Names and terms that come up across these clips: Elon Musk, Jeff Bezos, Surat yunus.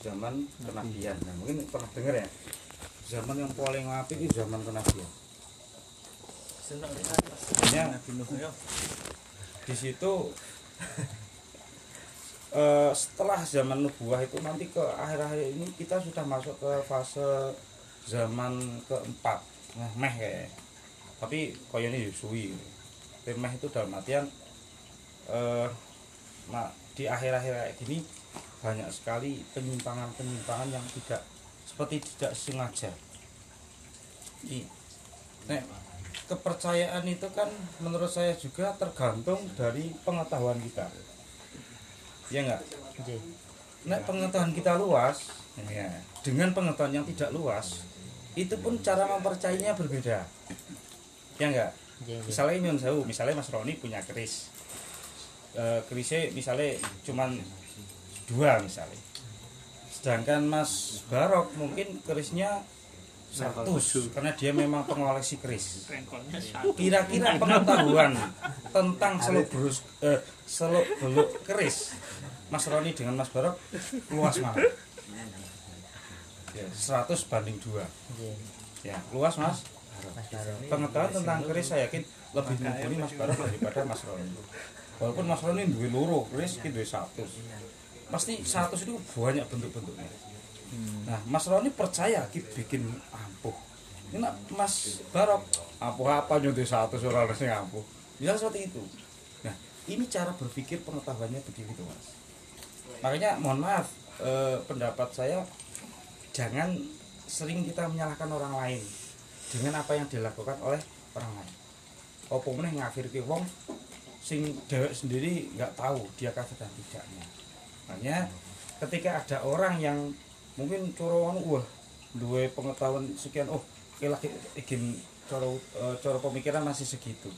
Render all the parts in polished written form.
zaman kenabian. Nah, mungkin pernah dengar ya, zaman yang paling apik itu zaman kenabian. Sebenarnya di situ setelah zaman nubuah itu nanti ke akhir-akhir ini kita sudah masuk ke fase zaman keempat, nah, meh kayaknya. Tapi koyo ini Yusui, meh itu dalam artian di akhir-akhir kayak gini banyak sekali penyimpangan-penyimpangan yang tidak seperti tidak sengaja. Nek kepercayaan itu kan menurut saya juga tergantung dari pengetahuan kita. Ya enggak? Nek pengetahuan kita luas, ya, dengan pengetahuan yang tidak luas, itu pun cara mempercayainya berbeda. Ya enggak? Misalnya Imam Sahu, misalnya Mas Roni punya keris. Kerisnya misalnya cuman 2 misalnya, sedangkan Mas Barok mungkin kerisnya 100 karena dia memang pengoleksi keris. Kira-kira pengetahuan tentang seluk beluk keris Mas Roni dengan Mas Barok luas mana? 100 banding 2. Ya, luas Mas. Pengetahuan tentang keris saya yakin lebih mumpuni Mas Barok daripada Mas Roni. Walaupun Mas Roni duwe 2, keris iki duwe 100. Pasti 100 itu banyak bentuk-bentuknya. Nah, Mas Roni percaya iki bikin ampuh. Ini Mas Barok apa yo duwe 100 ora sing ampuh. Bisa seperti itu. Nah, ini cara berpikir pengetahuannya begitu, Mas. Makanya mohon maaf, pendapat saya jangan sering kita menyalahkan orang lain dengan apa yang dilakukan oleh orang lain. Opo meneh ngafirke wong sing dewek sendiri nggak tahu dia kafir dan tidaknya. Makanya ketika ada orang yang mungkin coroan duwe pengetahuan sekian, lagi ingin coro pemikiran masih segitu.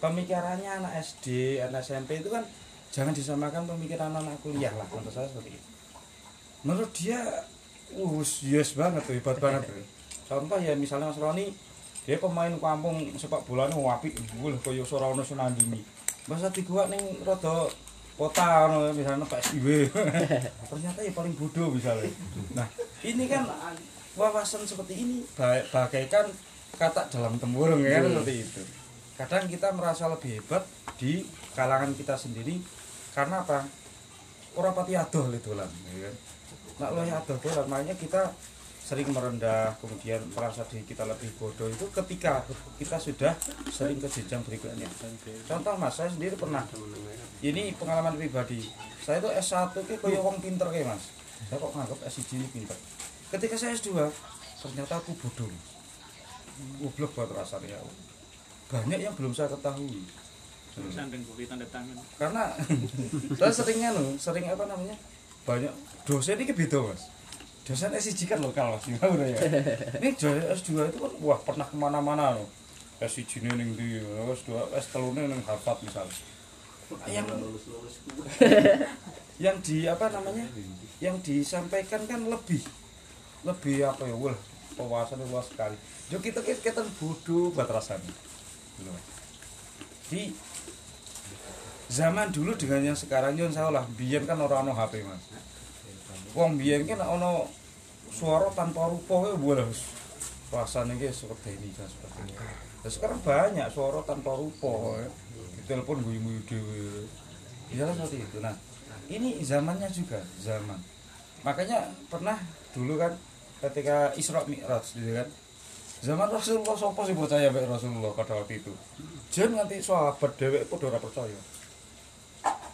Pemikirannya anak SD, anak SMP itu kan jangan disamakan pemikiran anak kuliah lah, menurut saya seperti itu. Menurut dia yes banget, hebat banget. Contoh ya misalnya Mas Roni, dia pemain kampung sepak bola nu apik, koyo ora ono sunandini. Masa diguak ning rada kota ngono misalnya PSIW. Ternyata ya paling bodoh misalnya. Nah, ini kan wawasan seperti ini bagaikan katak dalam temurung ya, seperti itu. Kadang kita merasa lebih hebat di kalangan kita sendiri karena apa? Ora pati adoh le dolan, ya kan. Nek luwih adoh dolan makanya kita sering merendah, kemudian merasa diri kita lebih bodoh itu ketika kita sudah sering ke jenjang berikutnya. Contoh Mas, saya sendiri pernah, ini pengalaman pribadi saya, itu S1 itu kayak orang pinter kayak Mas, saya kok nganggap S1 ini pinter. Ketika saya S2 ternyata aku bodoh, goblok buat rasanya, banyak yang belum saya ketahui karena saya sering banyak dosen ini beda Mas. Dosen S1 kan lokal Mas, gimana udah ya? Ini dosen S2 itu kan pernah kemana-mana loh. S1 ini yang di S2, S3 ini yang Harvard misalnya. Yang di yang disampaikan kan lebih pewawasan luas sekali. Jadi kita bodoh buat rasanya. Di zaman dulu dengan yang sekarang nyun salah, biyen kan ora ono HP Mas. Wong biyen ki nek ana swara tanpa rupa kuwi wes rasane ki seperti ini kan seperti ini. Nah, sekarang banyak swara tanpa rupa. Ditelepon guyu-guyu dhewe. Ya seperti itu. Nah, ini zamannya juga zaman. Makanya pernah dulu kan ketika Isra Mi'raj gitu kan. Zaman Rasulullah sapa sing percaya mek Rasulullah pada waktu itu. Jan nganti sahabat dhewek padha ora percaya.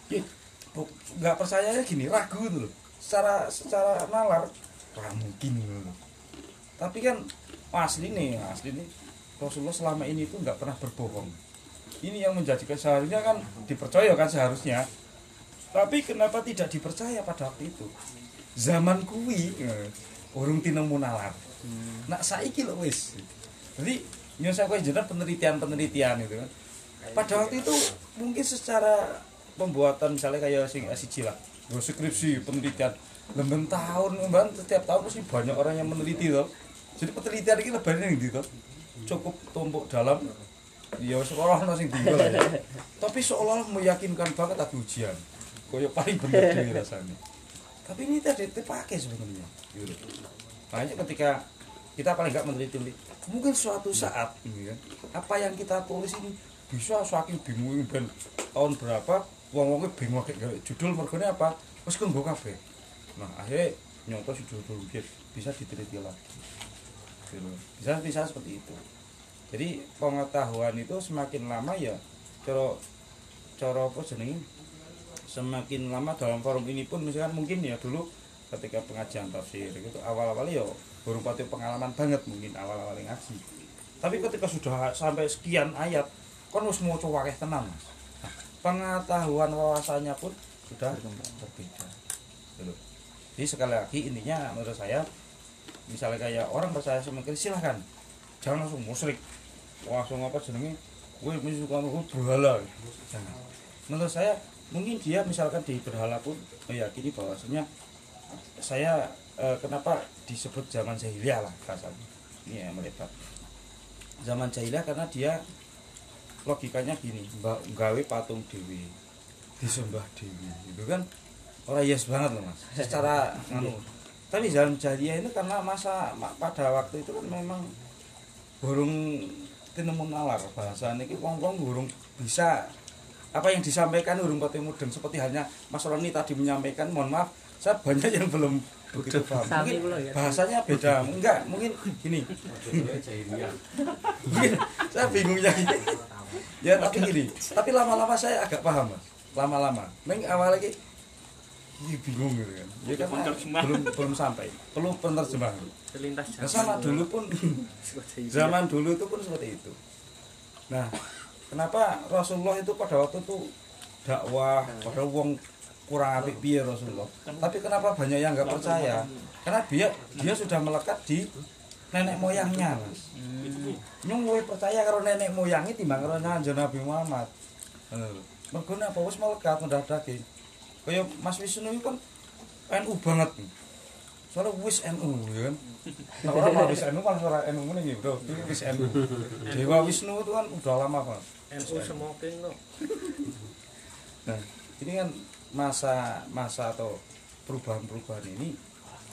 Iki enggak percayanya gini, ragu itu loh. secara nalar kurang mungkin loh. Tapi kan asli nih Rasulullah selama ini itu nggak pernah berbohong. Ini yang menjadikan seharusnya kan dipercaya kan seharusnya, tapi kenapa tidak dipercaya pada waktu itu? Zaman kuwi urung tinemu nalar, nak saiki lho wis. Jadi nyuwun saya jeneng penelitian itu kan pada waktu itu mungkin secara pembuatan misalnya kayak sing SC lah, skripsi penelitian lemben tahun setiap tahun pasti banyak orang yang meneliti toh. Jadi penelitian ini lebarnya yang gitu cukup tumpuk dalam ya sekolah orang sing tinggal aja. Tapi seolah meyakinkan banget ada ujian koyo paling bener dhewe rasane. Tapi ini tadi dipakai sebenarnya. Makanya ketika kita paling nggak meneliti, mungkin suatu saat ini kan, apa yang kita tulis ini bisa saking bingung dan tahun berapa wong-wongnya bingung kayak judul mergone apa terus kan gue kabeh. Nah akhirnya nyontoh si judul biar bisa diteliti lagi. Bisa seperti itu. Jadi pengetahuan itu semakin lama ya coro apa jenenge semakin lama dalam forum ini pun misalkan mungkin ya dulu ketika pengajian tafsir itu awal-awal ya baru pati pengalaman banget mungkin awal-awal ngaji. Tapi ketika sudah sampai sekian ayat kan harus mau coba akeh tenan Mas. Nah, pengetahuan wawasannya pun sudah berbeda. Jadi sekali lagi intinya menurut saya misalnya kayak orang percaya sama Kristus silahkan, jangan langsung musyrik. Langsung apa jenenge? Gue mesti suka berhala. Jangan. Menurut saya mungkin dia misalkan di berhala pun meyakini bahwasanya saya kenapa disebut zaman jahiliyah lah kasarnya. Ini ya melebar. Zaman jahiliyah karena dia logikanya gini, gawe patung dewi, disembah dewi, gitu kan? Orang yes banget loh Mas. Secara anu. Tapi zaman jahiliyah ini karena masa pada waktu itu kan memang burung tinemun nalar bahasa niki wong-wong burung bisa apa yang disampaikan burung pati mudeng seperti halnya Mas Roni tadi menyampaikan, mohon maaf saya banyak yang belum begitu paham. Mungkin bahasanya beda, enggak, mungkin gini. Mungkin saya bingungnya gini. Ya tapi gini, tapi lama-lama saya agak paham Mas. Lama-lama. Neng awal lagi bingung gitu kan. Ya kan belum sampai. Perlu penerjemahan. Nah, sama dulu pun zaman dulu itu pun seperti itu. Nah, kenapa Rasulullah itu pada waktu itu dakwah pada wong kurang apik piye Rasulullah. Tapi kenapa banyak yang enggak percaya? Karena dia sudah melekat di nenek moyangnya, Mas. Nyung luwih percaya karo nenek moyangnya timbang karo Nabi Muhammad. Mergo napa wis melekat mendadak iki. Kayak Mas Wisnu itu kan NU banget. Soalnya wis NU ya kan. Nah, orang mau wis NU kan suara NU ngene iki, Bro. Iki wis NU. Dewa Wisnu itu kan udah lama, Pak. NU smoking loh. Nah, ini kan masa atau perubahan-perubahan ini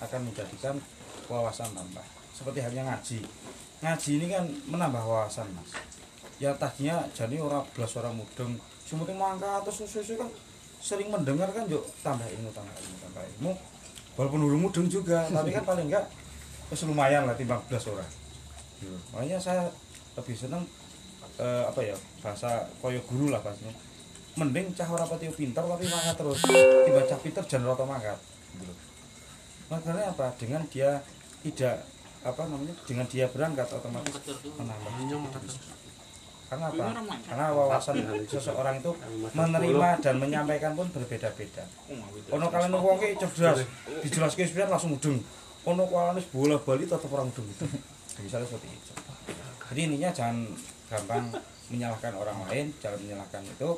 akan menjadikan wawasan tambah. Seperti halnya ngaji. Ngaji ini kan menambah wawasan, Mas. Ya tadinya jadi orang belas orang mudeng, semut mangka atau susu-susu kan sering mendengar kan yuk tambah ilmu walaupun urung mudeng juga tapi kan paling enggak terus lumayan lah 15 orang makanya saya lebih seneng apa ya bahasa koyo guru lah pastinya mending cah ora pati pinter tapi mangkat terus dibaca pinter jan rata mangkat gitu. Makanya apa dengan dia tidak apa namanya dengan dia berangkat otomatis menambah karena apa? Karena wawasan seseorang itu menerima dan menyampaikan pun berbeda-beda. Ono kalian wong iki cerdas, dijelaske sepisan langsung mudeng. Ono kalian wis bola-bali tetep orang mudeng. Misalnya seperti itu. Jadi intinya jangan gampang menyalahkan orang lain, jangan menyalahkan itu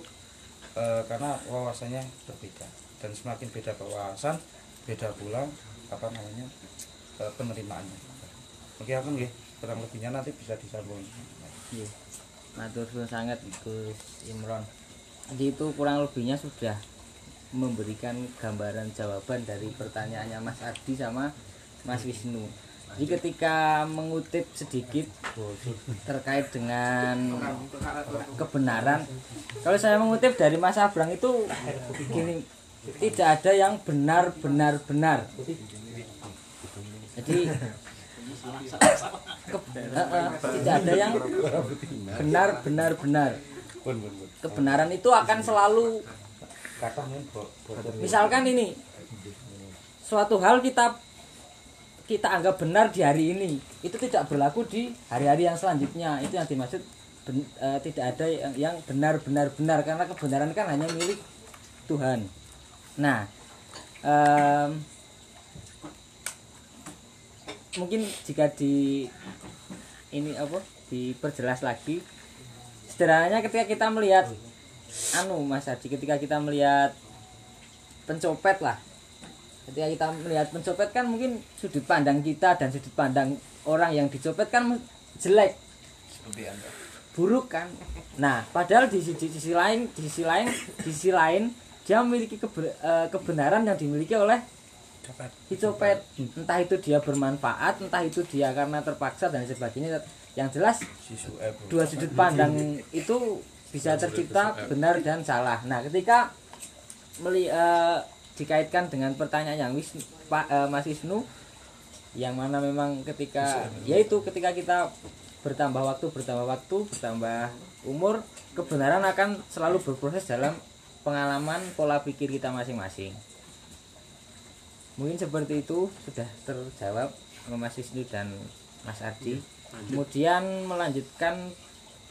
karena wawasannya berbeda. Dan semakin beda wawasan, beda pula apa namanya penerimaannya. Oke, aku nggih, kurang lebihnya nanti bisa disambung. Iya. Matur suwun sangat Gus Imron. Jadi itu kurang lebihnya sudah memberikan gambaran jawaban dari pertanyaannya Mas Ardi sama Mas Wisnu. Jadi ketika mengutip sedikit terkait dengan kebenaran, kalau saya mengutip dari Mas Abrang itu gini, tidak ada yang benar. Jadi tidak ada yang benar. Kebenaran itu akan selalu misalkan ini suatu hal kita anggap benar di hari ini itu tidak berlaku di hari-hari yang selanjutnya itu yang dimaksud tidak ada yang benar karena kebenaran kan hanya milik Tuhan. Nah mungkin jika diperjelas lagi sederhananya ketika kita melihat Mas Adi ketika kita melihat pencopet lah ketika kita melihat pencopet kan mungkin sudut pandang kita dan sudut pandang orang yang dicopet kan jelek seperti Anda buruk kan. Nah padahal di sisi lain dia memiliki kebenaran yang dimiliki oleh dicopet, entah itu dia bermanfaat, entah itu dia karena terpaksa dan sebagainya. Yang jelas dua sudut pandang itu bisa tercipta benar dan salah. Nah, ketika dikaitkan dengan pertanyaan yang Mas Isnu, yang mana memang ketika yaitu ketika kita bertambah waktu, bertambah umur, kebenaran akan selalu berproses dalam pengalaman pola pikir kita masing-masing. Mungkin seperti itu sudah terjawab Mas Isnu dan Mas Ardi. Kemudian melanjutkan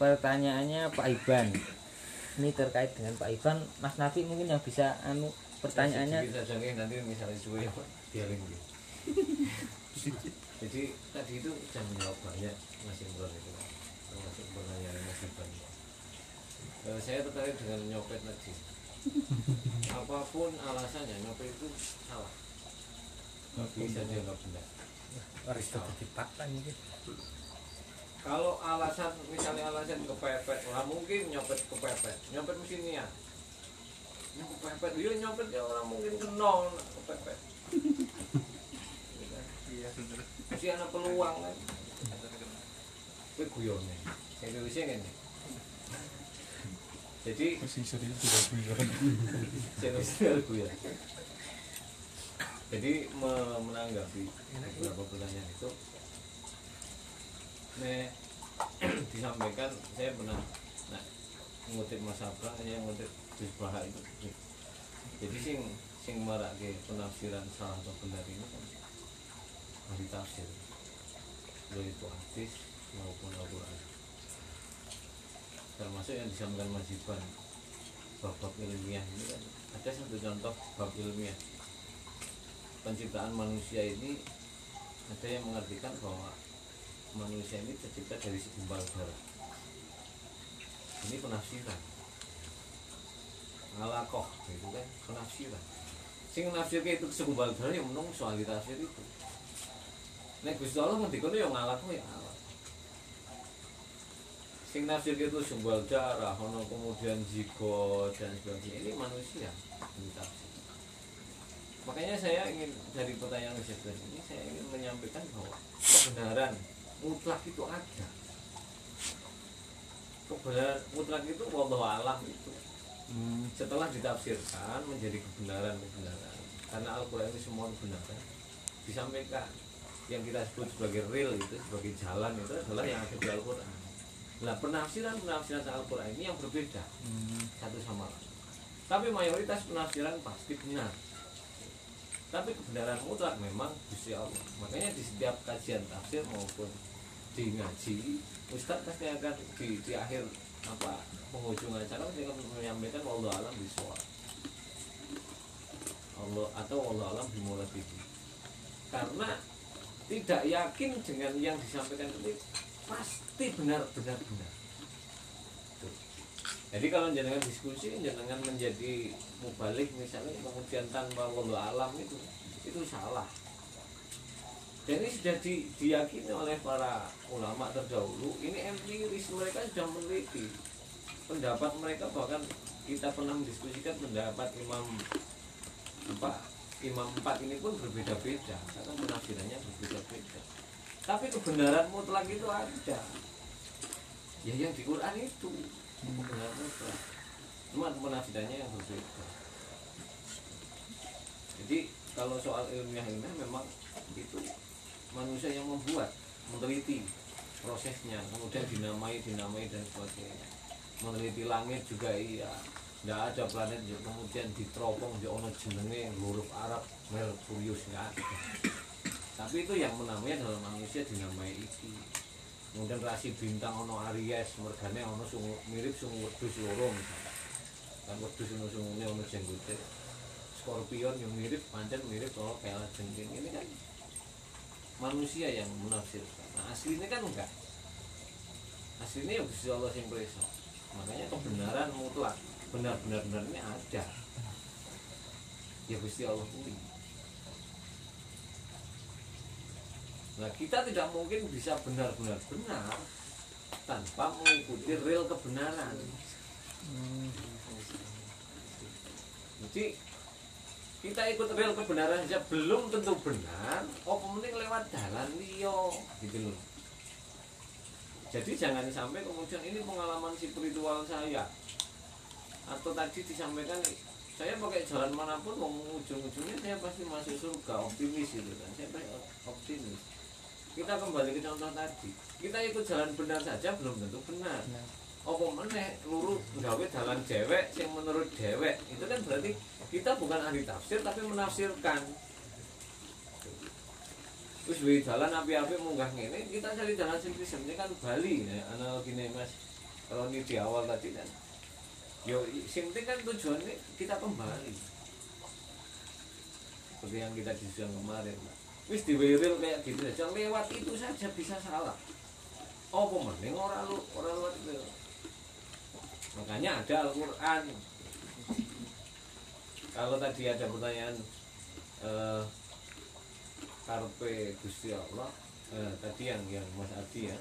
pertanyaannya Pak Iban. Ini terkait dengan Pak Iban, Mas Nafi mungkin yang bisa pertanyaannya. Jadi tadi itu jangan jawab banyak masih pertanyaan Mas Iban. Saya tertarik dengan nyopet tadi. Apapun alasannya, nyopet itu salah. Bisa dianggap benar. Aristotelis fakta ini. Kalau alasan, misalnya alasan kepepet, lah mungkin nyopet kepepet, nyopet mesin ya. Ini kepepet, dia nyopet ya orang mungkin kenal kepepet. Mesti ada peluang kan? Itu guyonnya, Indonesia kan? Jadi, guyon. Jadi menanggapi beberapa pertanyaan itu. Disampaikan saya pernah ngutip Mas Abra, saya ngutip Gus Bahar itu. Jadi sing marake penafsiran salah atau benar ini kan ahli tafsir, baik itu hadis maupun Al-Qur'an. Termasuk yang disampaikan Mas Iban, bab ilmiah ini kan ada satu contoh bab ilmiah. Penciptaan manusia ini ada yang mengartikan bahwa manusia ini tercipta dari segumpal bara. Ini penafsiran. Alakoh itu kan penafsiran. Sing nafsirke itu segumpal bara yang menung soal tafsir itu. Nek Gusti Allah ngendikane ya ngalakoh ya Allah. Sing nafsirke itu segumpal bara, ono kemudian jigo dan sebagainya. Ini manusia ditafsir. Makanya saya ingin dari pertanyaan Ustaz ini saya ingin menyampaikan bahwa kebenaran mutlak itu ada. Kebenaran mutlak itu wallahu alam itu setelah ditafsirkan menjadi kebenaran karena Al-Qur'an itu semua kebenaran disampaikan. Yang kita sebut sebagai real itu, sebagai jalan itu adalah yang ada di Al-Qur'an. Nah, penafsiran Al-Qur'an ini yang berbeda satu sama lain. Tapi mayoritas penafsiran pasti benar. Tapi kebenaran mutlak memang Gusti Allah. Makanya di setiap kajian tafsir maupun di ngaji, Ustadz pasti akan di akhir penghujung acara dia akan menyampaikan wallahu alam bisawab. Allah atau wallahu alam bimulafi. Karena tidak yakin dengan yang disampaikan itu pasti benar. Jadi kalau jenengan diskusi, jenengan menjadi mubalik misalnya kemudian tanpa wallahu alam itu salah. Dan ini sudah diyakini oleh para ulama terdahulu. Ini empiris, mereka sudah meneliti pendapat mereka, bahkan kita pernah mendiskusikan pendapat Imam 4 ini pun berbeda-beda karena penafsirannya berbeda-beda. Tapi kebenaran mutlak itu ada. Ya yang di Quran itu. Cuma penafsirannya yang berbeda. Jadi kalau soal ilmiah ini memang itu manusia yang membuat, meneliti prosesnya, kemudian dinamai dan sebagainya. Meneliti langit juga iya, nggak ada planet kemudian diteropong di ono jenenge huruf Arab Merkurius nggak ada. Tapi itu yang menamai adalah manusia dinamai iki. Kemudian rasi bintang ono Aries, mergane ono mirip sungu wedhus loro misalnya. Kan wedhus ono sungune ono jenggote. Scorpion yang mirip, pancen mirip kalau kayak jengking ini kan manusia yang menafsirkan. Nah, aslinya kan enggak. Aslinya ya Gusti Allah sing preso. Makanya kebenaran mutlak, benar-benar ini ada. Ya Gusti Allah kuwi. Nah, kita tidak mungkin bisa benar tanpa mengikuti real kebenaran. Jadi kita ikut real kebenaran saja belum tentu benar, oh penting lewat jalan liya gitu loh. Jadi jangan sampai kemudian ini pengalaman spiritual saya, atau tadi disampaikan saya pakai jalan manapun ujung-ujungnya saya pasti masuk surga, optimis gitu kan, saya pasti optimis. Kita kembali ke contoh tadi, kita ikut jalan benar saja belum tentu benar, opo meneh lurus gawe jalan dewek yang menurut dewek, itu kan berarti kita bukan ahli tafsir tapi menafsirkan. Terus di jalan api-api munggah ini kita cari jalan simplism, ini kan Bali ya, analoginya Mas Roni di awal tadi kan. Yo, simplism kan tujuannya kita kembali seperti yang kita diskusikan kemarin. Wis diwiril kayak gitu saja, lewat itu saja bisa salah. Oh, pemenang orang luar itu. Makanya ada Al-Quran. Kalau tadi ada pertanyaan karpe Gusti Allah, tadi yang Mas Adi ya.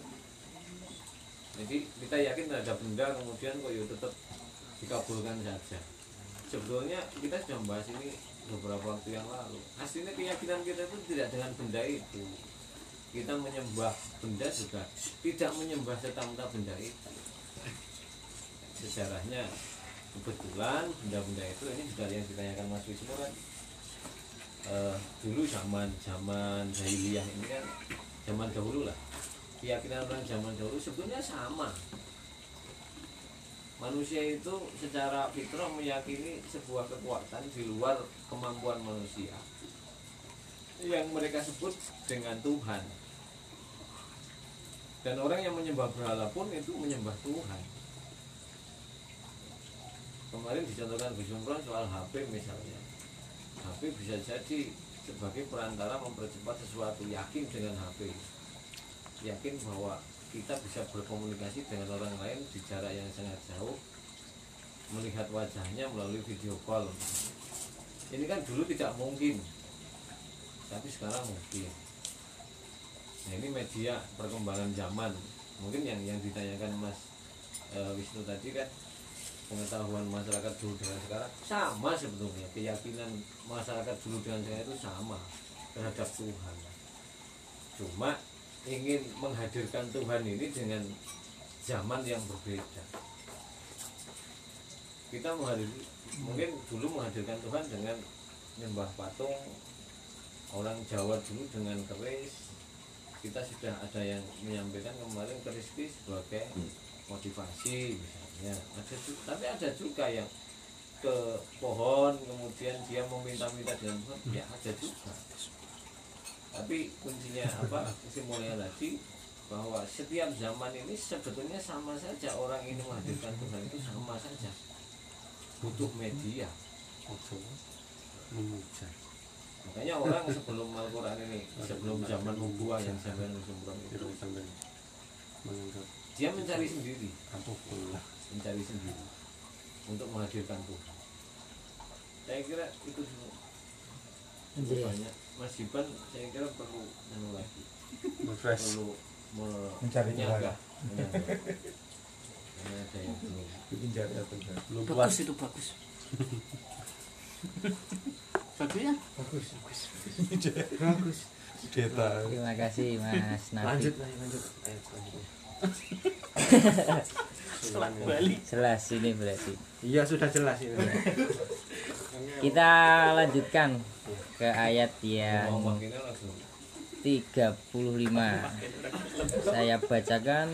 Jadi kita yakin ada benda kemudian kok ya tetap dikabulkan saja. Sebetulnya kita sudah membahas ini beberapa waktu yang lalu. Aslinya keyakinan kita itu tidak dengan benda itu. Kita menyembah benda juga tidak menyembah serta-merta benda itu. Sejarahnya kebetulan benda-benda itu ini juga yang ditanyakan Mas Wisnu kan, dulu zaman jahiliyah ini kan, zaman dahulu lah, keyakinan orang zaman dahulu sebetulnya sama. Manusia itu secara fitrah meyakini sebuah kekuatan di luar kemampuan manusia yang mereka sebut dengan Tuhan. Dan orang yang menyembah berhala pun itu menyembah Tuhan. Kemarin dicontohkan Gus Umron soal HP misalnya. HP bisa jadi sebagai perantara mempercepat sesuatu, yakin dengan HP, yakin bahwa kita bisa berkomunikasi dengan orang lain di jarak yang sangat jauh, melihat wajahnya melalui video call. Ini kan dulu tidak mungkin, tapi sekarang mungkin. Nah ini media perkembangan zaman. Mungkin yang ditanyakan Mas Wisnu tadi kan, pengetahuan masyarakat dulu dengan sekarang sama sebetulnya. Keyakinan masyarakat dulu dengan sekarang itu sama terhadap Tuhan. Cuma ingin menghadirkan Tuhan ini dengan zaman yang berbeda. Kita mungkin dulu menghadirkan Tuhan dengan nyembah patung, orang Jawa dulu dengan keris. Kita sudah ada yang menyampaikan kemarin keris itu sebagai motivasi misalnya. Ada juga, tapi ada juga yang ke pohon kemudian dia meminta-minta dengan Tuhan. Ya ada juga. Tapi kuncinya apa? Simbolnya tadi bahwa setiap zaman ini sebetulnya sama saja, orang ini menghadirkan Tuhan itu sama saja. Butuh media, butuh mengucap. Makanya orang sebelum Al-Quran ini, sebelum zaman nubuah yang sampai nubuah itu, dia mencari sendiri, untuk menghadirkan Tuhan. Saya kira itu semua. Banyak. Mas Iban saya kira perlu lagi mencari nyata. Bagus itu, bagus. Bagus ya? Bagus. Terima kasih Mas Nabi. Lanjut. Jelas ini berarti. Iya sudah jelas ini. Kita lanjutkan ke ayat yang 35. Saya bacakan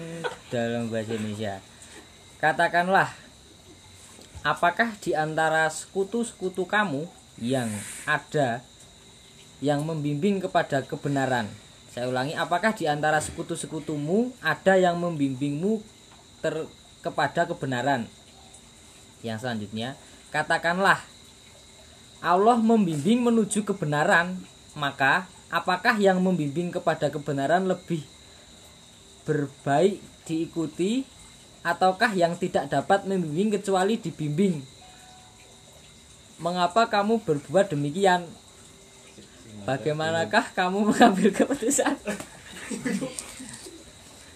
dalam bahasa Indonesia. Katakanlah, apakah di antara sekutu-sekutu kamu yang ada yang membimbing kepada kebenaran? Saya ulangi, apakah di antara sekutu-sekutumu ada yang membimbingmu kepada kebenaran? Yang selanjutnya, katakanlah Allah membimbing menuju kebenaran, maka apakah yang membimbing kepada kebenaran lebih berbaik diikuti, ataukah yang tidak dapat membimbing kecuali dibimbing? Mengapa kamu berbuat demikian? Bagaimanakah kamu mengambil keputusan?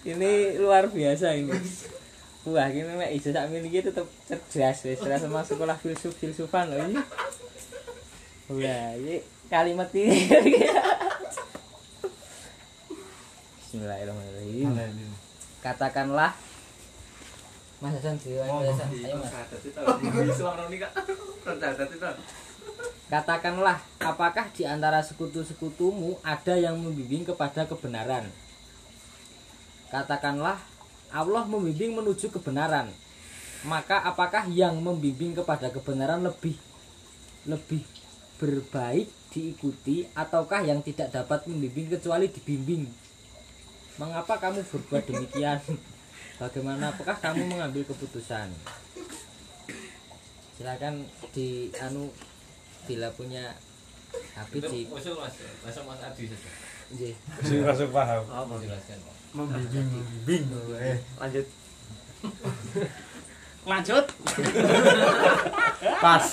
Ini luar biasa ini. Wah, ini nek ijazah miliki tetap cerdas, wis rasa sekolah filsuf-filsufan loh ini. Wah, ini kalimat ini. Bismillahirrahmanirrahim. Katakanlah Mas Hasan silakan. Katakanlah, apakah di antara sekutu-sekutumu ada yang membimbing kepada kebenaran? Katakanlah, Allah membimbing menuju kebenaran. Maka apakah yang membimbing kepada kebenaran lebih berbaik diikuti, ataukah yang tidak dapat membimbing kecuali dibimbing? Mengapa kamu berbuat demikian? Bagaimana apakah kamu mengambil keputusan? Silakan di anu bila punya habis di masuk Mas Adi saja. Nggih. Sing rasa paham. Membimbing. Lanjut. Pas.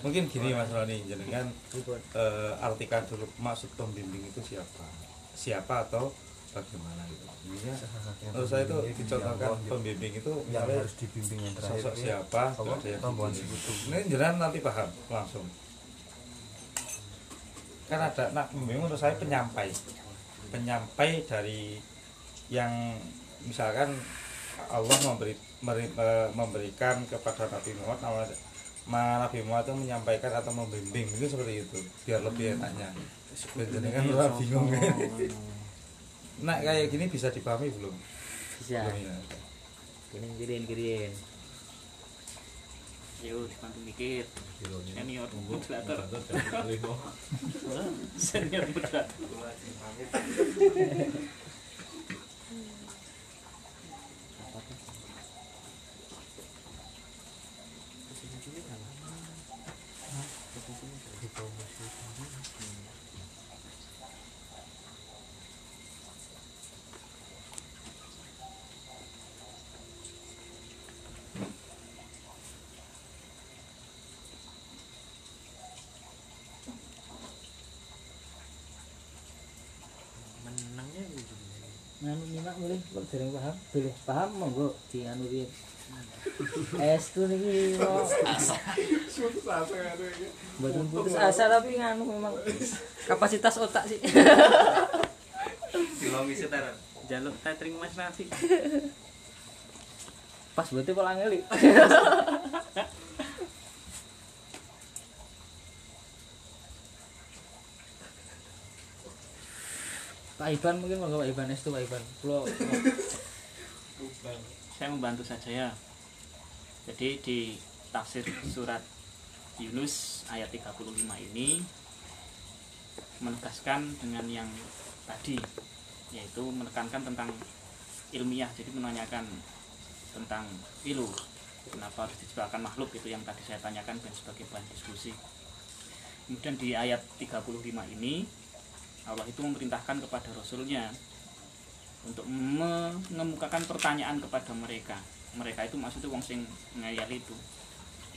Mungkin gini Mas Roni, jenengan artikan dulu maksud pembimbing itu siapa atau bagaimana gitu. Menurut saya itu dicontohkan pembimbing itu misalnya harus dibimbing yang terakhir. Sosok siapa? Ini jenengan nanti paham langsung. Kan ada membimbing menurut saya penyampai dari yang misalkan Allah memberikan kepada Nabi Muhammad. Nabi Muhammad itu menyampaikan atau membimbing itu seperti itu biar lebih enaknya. Sebenarnya kan orang bingung. Nah kayak gini bisa dipahami belum? Bisa. Kirim. Yo dipantu mikir. Senior moderator. Boleh kok dereng paham, boleh paham monggo dianu riyen. Es tu niki kok putus asa ngene iki. Mboten putus asa tapi nganu memang kapasitas otak sih. Dilongi seteran. Jaluk tethering Mas Rafi. Pas bote kok angel iki. Pak Iban mungkin mau Pak Iban itu Pak Iban. Pulau. Saya membantu saja ya. Jadi di tafsir surat Yunus ayat 35 ini menegaskan dengan yang tadi, yaitu menekankan tentang ilmiah. Jadi menanyakan tentang ilu, kenapa harus diciptakan makhluk, itu yang tadi saya tanyakan dan sebagai bahan diskusi. Kemudian di ayat 35 ini Allah itu memerintahkan kepada Rasulnya untuk mengemukakan pertanyaan kepada mereka. Mereka itu maksudnya wong sing ngayal itu,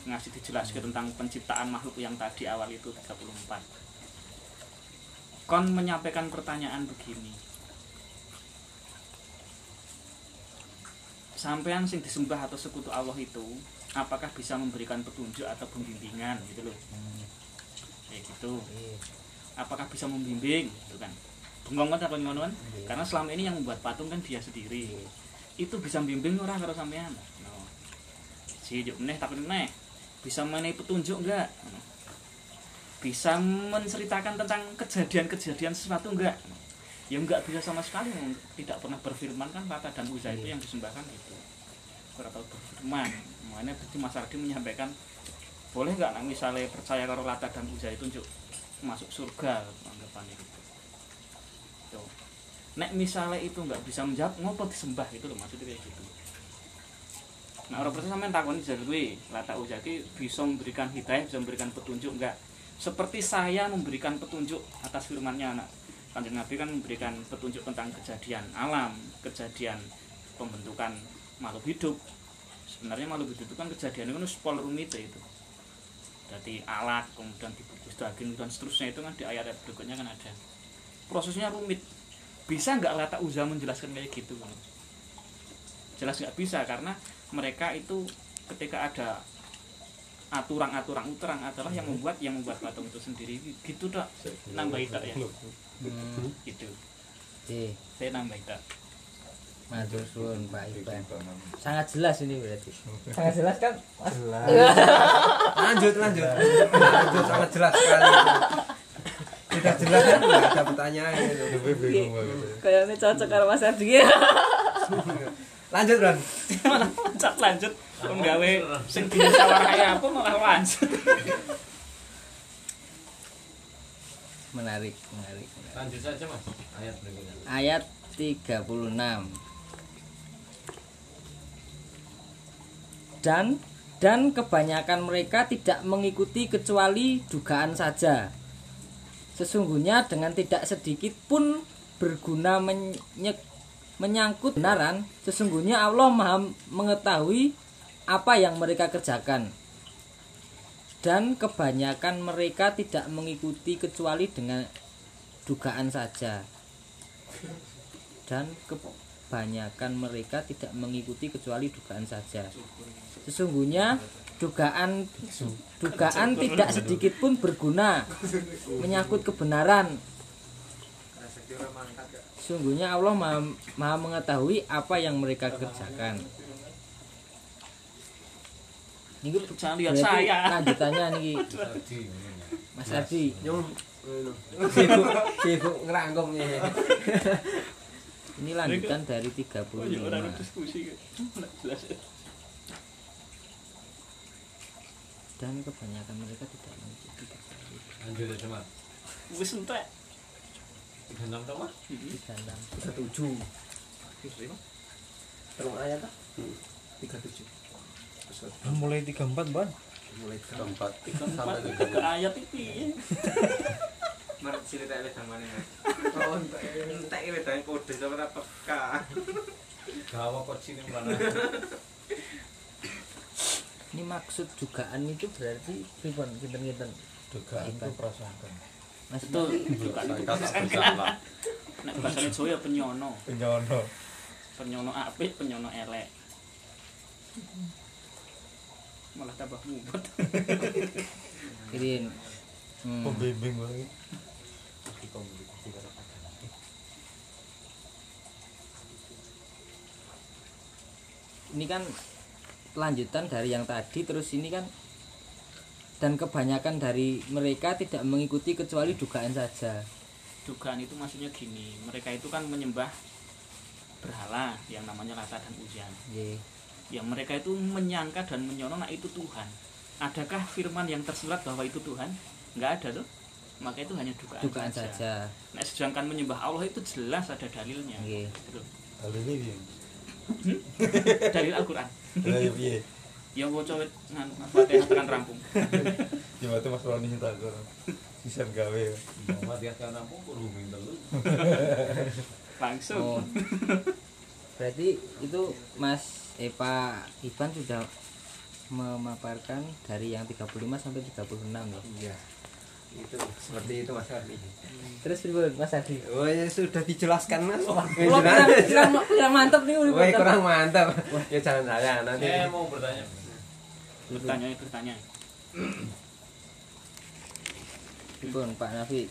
ngasih dijelaskan tentang penciptaan makhluk yang tadi awal itu 34. Kon menyampaikan pertanyaan begini. Sampean sing disembah atau sekutu Allah itu, apakah bisa memberikan petunjuk atau pembimbingan gitu loh. Kayak gitu. Apakah bisa membimbing gitu kan. Bengong kan sampean ngono kan? Karena selama ini yang membuat patung kan dia sendiri. Itu bisa membimbing orang karo sampean. No. Si yo meneh tapi meneh. Bisa menehi petunjuk enggak? No. Bisa menceritakan tentang kejadian-kejadian sesuatu enggak? No. Ya enggak bisa sama sekali. Tidak pernah berfirman kan Lata dan Uzza itu yang disembahkan itu. Ora tau berfirman. Makanya tadi Mas Ardi menyampaikan boleh enggak nang misalnya percaya karo Lata dan Uzza itu njuk masuk surga anggapannya gitu. Tuh. Nek misalnya itu nggak bisa menjawab, ngopo disembah gitu loh maksudnya kayak gitu. Nah orang percaya sampean takoni jar kuwi, Lata Uzza ki bisa memberikan hidayah, bisa memberikan petunjuk enggak? Seperti saya memberikan petunjuk atas firman-Nya anak. Kanjeng Nabi kan memberikan petunjuk tentang kejadian alam, kejadian pembentukan makhluk hidup. Sebenarnya makhluk hidup itu kan kejadian itu spol rumite itu. Dari alat, kemudian dibungkus daging, dan seterusnya itu kan di ayat-ayat berikutnya kan ada. Prosesnya rumit. Bisa nggak Lata Uzza menjelaskan kayak gitu? jelas nggak bisa, karena mereka itu ketika ada aturan-aturan uterang adalah yang membuat patung itu sendiri gitu tak nambah tak ya gitu. Saya nambah tak. Matur suwun Pak Iban. Sangat jelas ini berarti. Sangat jelas kan? Jelas. Lanjut sangat jelas sekali. Tidak jelas kan enggak ada pertanyaan gitu. Bingung banget. Kayaknya cocok karo Mas Ardi. Lanjut, Bang. Malah loncat lanjut. Nggawe sing disawarake apa malah lanjut. Menarik. Lanjut saja, Mas. Ayat berikutnya. Ayat 36. Dan kebanyakan mereka tidak mengikuti kecuali dugaan saja. Sesungguhnya dengan tidak sedikit pun berguna menyangkut kebenaran, sesungguhnya Allah Maha mengetahui apa yang mereka kerjakan. Dan kebanyakan mereka tidak mengikuti kecuali dengan dugaan saja. Dan kebanyakan mereka tidak mengikuti kecuali dugaan saja. Sesungguhnya dugaan tidak sedikit pun berguna menyangkut kebenaran. Sesungguhnya Allah Maha mengetahui apa yang mereka kerjakan. Ini berarti lanjutannya nih Mas Ardi. Sibuk ngeranggongnya. Ini lanjutan dari 35. Dan kebanyakan mereka tidak mengikuti. Lanjut aja, Mas. Wis entek. 36 Mas. 37. 3 ayat ta? 37. Mulai 34, Bang. Mulai 34 sampai 34 ayat iki piye? Merek cerita wedang maning. Oh, entek iki wedange kode sapa ta peka. Gawa kocine mana. Ini maksud dugaan itu berarti pripun kinten-kinten? Dugaan itu prasangka. Mas betul, dugaan itu prasangka. Nek bahasane Jawa ya penyono. Penyono apik, penyono elek. Malah tambah mubet. Kirin. Pembimbing lagi. Ini kan lanjutan dari yang tadi, terus ini kan dan kebanyakan dari mereka tidak mengikuti kecuali dugaan saja. Dugaan itu maksudnya gini, mereka itu kan menyembah berhala yang namanya Lata dan Uzza. Nggih. Ya mereka itu menyangka dan menyono nah itu Tuhan. Adakah firman yang tersirat bahwa itu Tuhan? Enggak ada tuh. Maka itu hanya dugaan saja. Nah, sedangkan menyembah Allah itu jelas ada dalilnya. Nggih. Gitu. Dalilnya piye? Dalil Al-Qur'an. Dalil piye? Ya waca wit nang Fatihah tekan rampung. Ya wate Mas Roni nyetak Al-Qur'an. Sisan gawe. Fatihah tekan rampung kurungin terus. Langsung. Berarti itu Mas Pak Iban sudah memaparkan dari yang 35 sampai 36 loh. Iya. Itu seperti itu Mas Ardi. Terus ribut Mas Ardi. Oh ya sudah dijelaskan Mas. Oh, kurang mantap nih. Woi kurang mantap. Ya jangan salah nanti. Saya mau bertanya. Bertanya. Ribut Pak Nafi.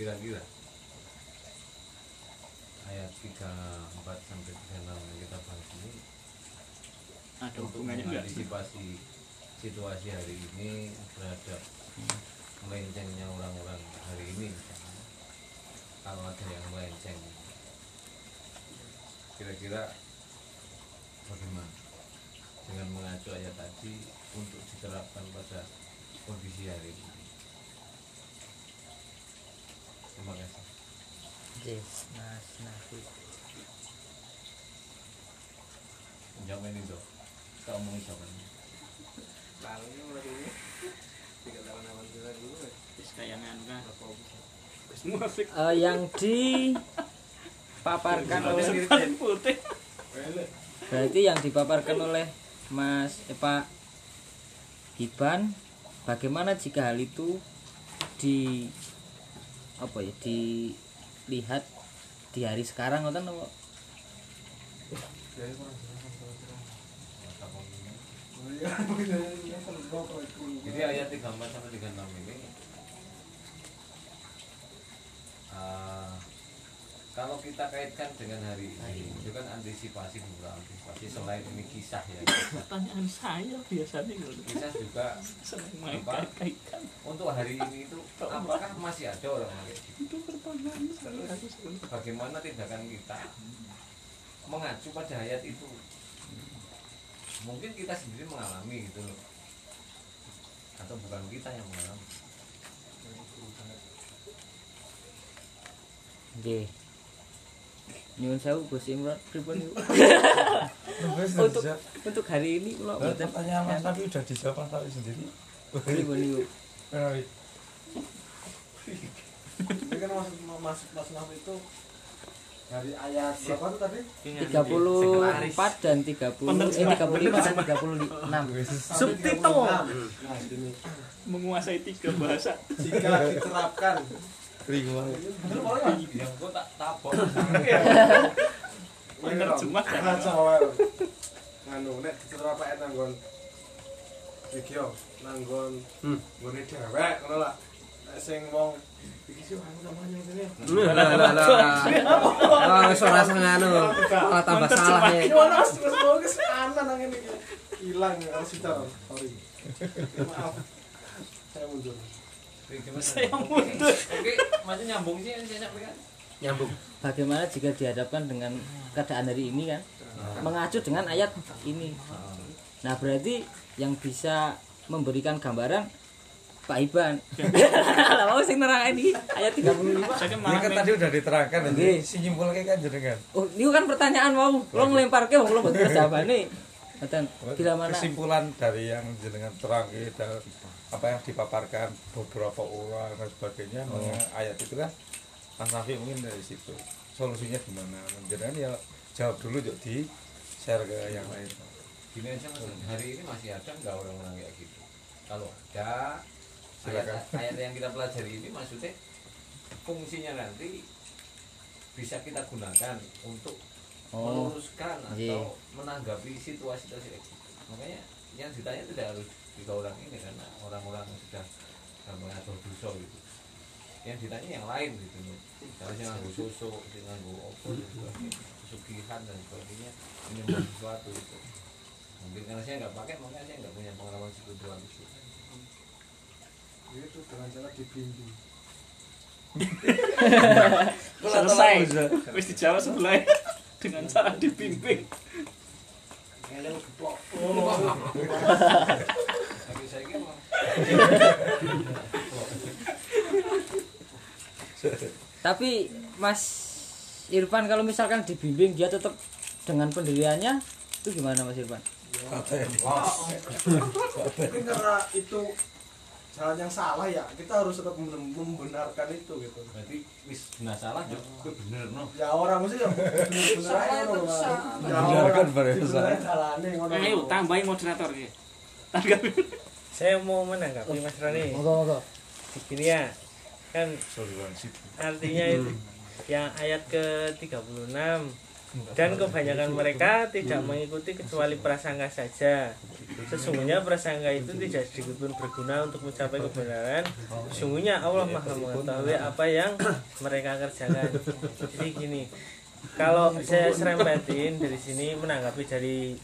Kira-kira ayat 34 sampai 36 yang kita bahas ini ada hubungannya enggak? Antisipasi situasi hari ini terhadap melencengnya orang-orang hari ini, kalau ada yang melenceng kira-kira bagaimana dengan mengacu ayat tadi untuk diterapkan pada kondisi hari ini? Terima kasih. Mas Nafi. Jangan main itu. Kau omongin sama ini. Lalunya mulai dulu. Tiga tahun awal jalan dulu. Kayangan kan. Yang dipaparkan oleh putih. Berarti yang dipaparkan oleh Mas Pak Iban, bagaimana jika hal itu di apa ya dilihat di hari sekarang ngoten lho kok. Jadi ayat 34 sampai 36 ini kalau kita kaitkan dengan hari ini itu kan antisipasi, bukan antisipasi, selain ini kisah ya. Pertanyaan saya biasanya kisah juga apa, untuk hari ini itu apakah masih ada orang lagi? Itu pertanyaan saya. Bagaimana tindakan kita mengacu pada ayat itu? Mungkin kita sendiri mengalami gitu loh, atau bukan kita yang mengalami. Oke. Nyuwun sewu Gus Imron pripun niku? Untuk hari ini kula bertanya Mas tapi udah dijawab Mas Tawi sendiri. Pripun niku? Ini kan maksud itu dari ayat berapa tuh tadi? 34 dan 35 dan 36. Subtitel. Menguasai 3 bahasa jika diterapkan. Ringan. Bener orang yang gua tak tabok. Bener cuma karena cowok. Nganu nek serapa nanggon video nanggon ngone dewek ngono lah. Sing wong iki sih namanya ngene. Lah ora nganu. Ora tambah salah ya. Yo ono terus bagus aman nang ngene iki. Hilang harus kita. Sorry. Maaf. Saya mundur. Saya mundur. Oke, masih nyambung sih kan? Nyambung. Bagaimana jika dihadapkan dengan keadaan hari ini kan? Mengacu dengan ayat ini. Nah, berarti yang bisa memberikan gambaran Pak Iban. Lah mau sing nerangake iki ayat 35. Iki tadi udah diterangkan nggih, sing nyimpulke kan jenengan. Oh, niku kan pertanyaan wau. Kula nglemparke wong kula mboten jawabane. Ngoten. Bila mana kesimpulan dari yang jenengan terangke apa yang dipaparkan beberapa orang dan sebagainya ayat itu kan Mas Nafi mungkin dari situ solusinya gimana menjelaskan ya jawab dulu yuk di share ke yang lain. Gini aja Mas, hari ini masih ada nggak orang-orang kayak gitu? Kalau ada ayat yang kita pelajari ini maksudnya fungsinya nanti bisa kita gunakan untuk meluruskan atau menanggapi situasi-situasi makanya yang ditanya tidak harus tiga orang ini karena orang-orang sudah mengatur dosa gitu. Yang ditanya yang lain gitu loh. Kalau sing nganggo susuk, sing nganggo opo gitu. Susukihan dan sebagainya menyembah sesuatu gitu. Mungkin karena saya nggak pakai makanya saya nggak punya pengalaman spiritual gitu. Itu dengan cara dibimbing. Selesai. Wis dijawab sebelah dengan cara dibimbing. Ngeleng keplok. Tapi saya kan tapi Mas Irfan kalau misalkan dibimbing dia tetap dengan pendiriannya itu gimana Mas Irfan? Mungkin karena itu jalan yang salah ya kita harus tetap membenarkan itu gitu. Berarti wis benar salah ya bener no. Ya ora mesti ya bener ae no. Ya kan bener salahane ngono. Ayo tambahi moderator iki. Tanggapi. Saya mau menanggapi Mas Rani. Monggo. Begini ya. Kan artinya itu yang ayat ke-36 dan kebanyakan mereka tidak mengikuti kecuali prasangka saja. Sesungguhnya prasangka itu tidak sedikit pun berguna untuk mencapai kebenaran. Sesungguhnya Allah Maha mengetahui apa yang mereka kerjakan. Jadi gini, kalau saya serempetin dari sini menanggapi dari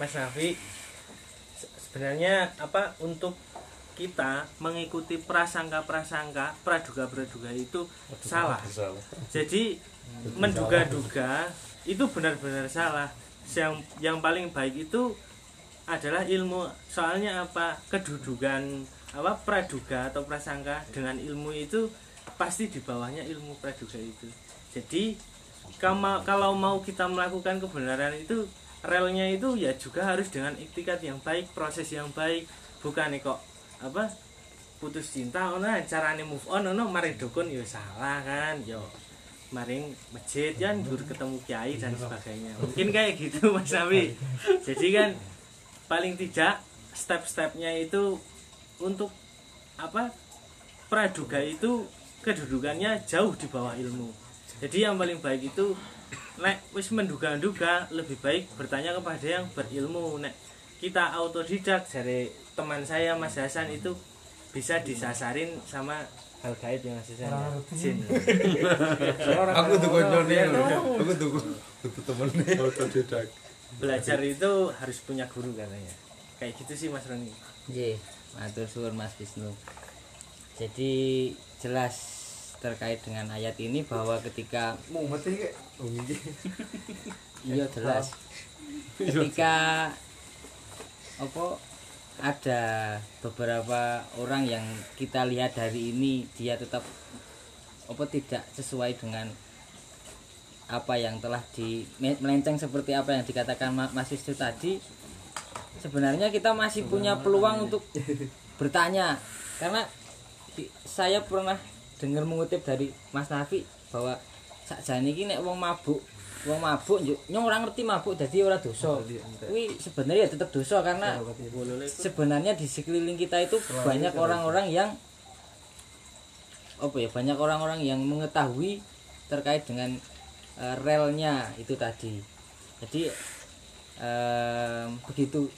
Mas Nafi, sebenarnya apa untuk kita mengikuti prasangka-prasangka, praduga-praduga itu salah. Jadi menduga-duga itu benar-benar salah. Yang paling baik itu adalah ilmu. Soalnya apa? Kedudukan apa praduga atau prasangka dengan ilmu itu pasti di bawahnya ilmu praduga itu. Jadi kalau mau kita melakukan kebenaran itu relnya itu ya juga harus dengan iktikad yang baik, proses yang baik, bukan kok apa putus cinta ono carane move on ono maring dukun ya salah kan yo. Maring masjid kan dur ketemu kiai dan sebagainya mungkin kayak gitu Mas Nabi. Jadi kan paling tidak step-stepnya itu untuk apa praduga itu kedudukannya jauh di bawah ilmu. Jadi yang paling baik itu nek wis menduga-duga lebih baik bertanya kepada yang berilmu. Nek kita autodidak dari teman saya Mas Hasan itu bisa disasarin sama hal gaib yang Mas Hasan. Aku tuh konyolnya, aku tuh temennya autodidak. Belajar itu harus punya guru katanya. Kayak gitu sih Mas Roni. Nggih, matur suwun Mas Wisnu. Jadi jelas terkait dengan ayat ini bahwa ketika iya jelas. Ketika ada beberapa orang yang kita lihat hari ini dia tetap tidak sesuai dengan apa yang telah melenceng seperti apa yang dikatakan Mas Wisnu tadi, sebenarnya kita masih punya peluang untuk bertanya. Karena saya pernah dengar mengutip dari Mas Nafi bahwa sakjane iki nek wong mabuk yo ora ngerti mabuk dadi ora dosa. Kuwi sebenarnya tetap dosa karena sebenarnya di sekeliling kita itu banyak orang-orang yang banyak orang-orang yang mengetahui terkait dengan relnya itu tadi. Jadi begitu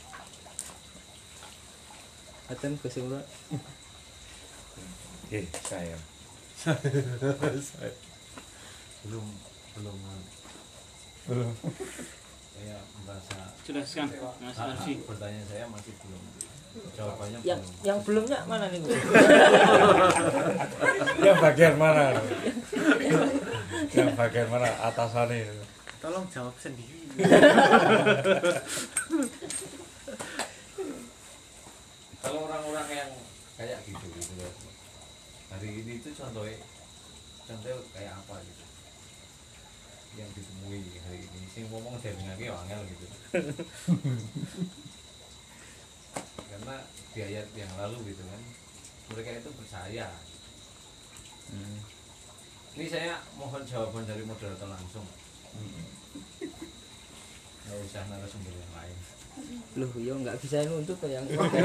aten kesimpulan. Saya belum saya merasa jelaskan Mas Arsi, pertanyaan saya masih belum jawabannya yang belumnya mana nih yang bagian mana atasannya tolong jawab sendiri. Kalau orang-orang yang kayak gitu hari ini itu contohnya kayak apa gitu yang ditemui hari ini sing ngomong dhewe angel gitu. Karena di ayat yang lalu gitu kan mereka itu percaya. Ini saya mohon jawaban dari moderator langsung. Nggak usah narasumber yang lain. Loh, yo nggak bisa nuntut yang mungkin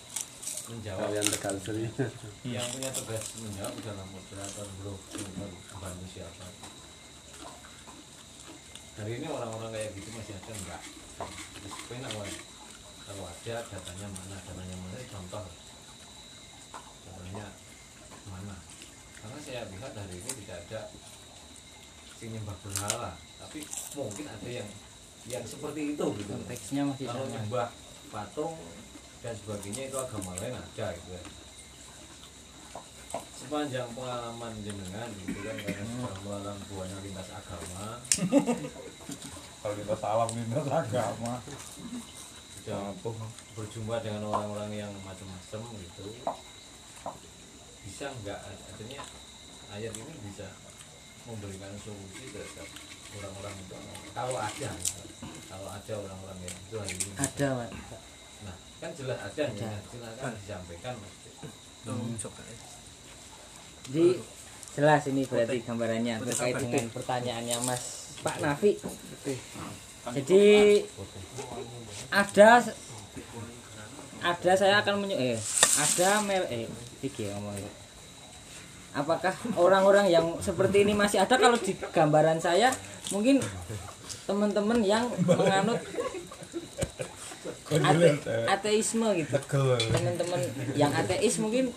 menjawab yang terkasih. Yang punya tugas menjawab dalam moderator bro, bukan siapa. Hari ini orang-orang kayak gitu masih ada enggak? Disiplin awal. Kalau ada datanya mana, contohnya mana? Karena saya lihat hari ini tidak ada nyembah berhala, tapi mungkin ada yang seperti itu gitu. Konteksnya masih kalau nyembah patung dan sebagainya itu agama lain ada gitu. Sepanjang pengalaman jenengan gitu kan karena sudah mengalami banyak lintas agama. Kalau lintas alam lintas agama sudah berjumpa dengan orang-orang yang macam-macam gitu. Bisa enggak artinya ayat ini bisa memberikan solusi terhadap orang-orang itu kalau ada orang-orang yang itu hari ini ada Pak. Nah kan jelas ada ya, silakan disampaikan Mas. Jadi jelas ini berarti gambarannya terkait dengan pertanyaannya Mas Pak Nafi. Jadi ada saya akan apakah orang-orang yang seperti ini masih ada? Kalau di gambaran saya mungkin teman-teman yang menganut ateisme gitu, teman-teman yang ateis mungkin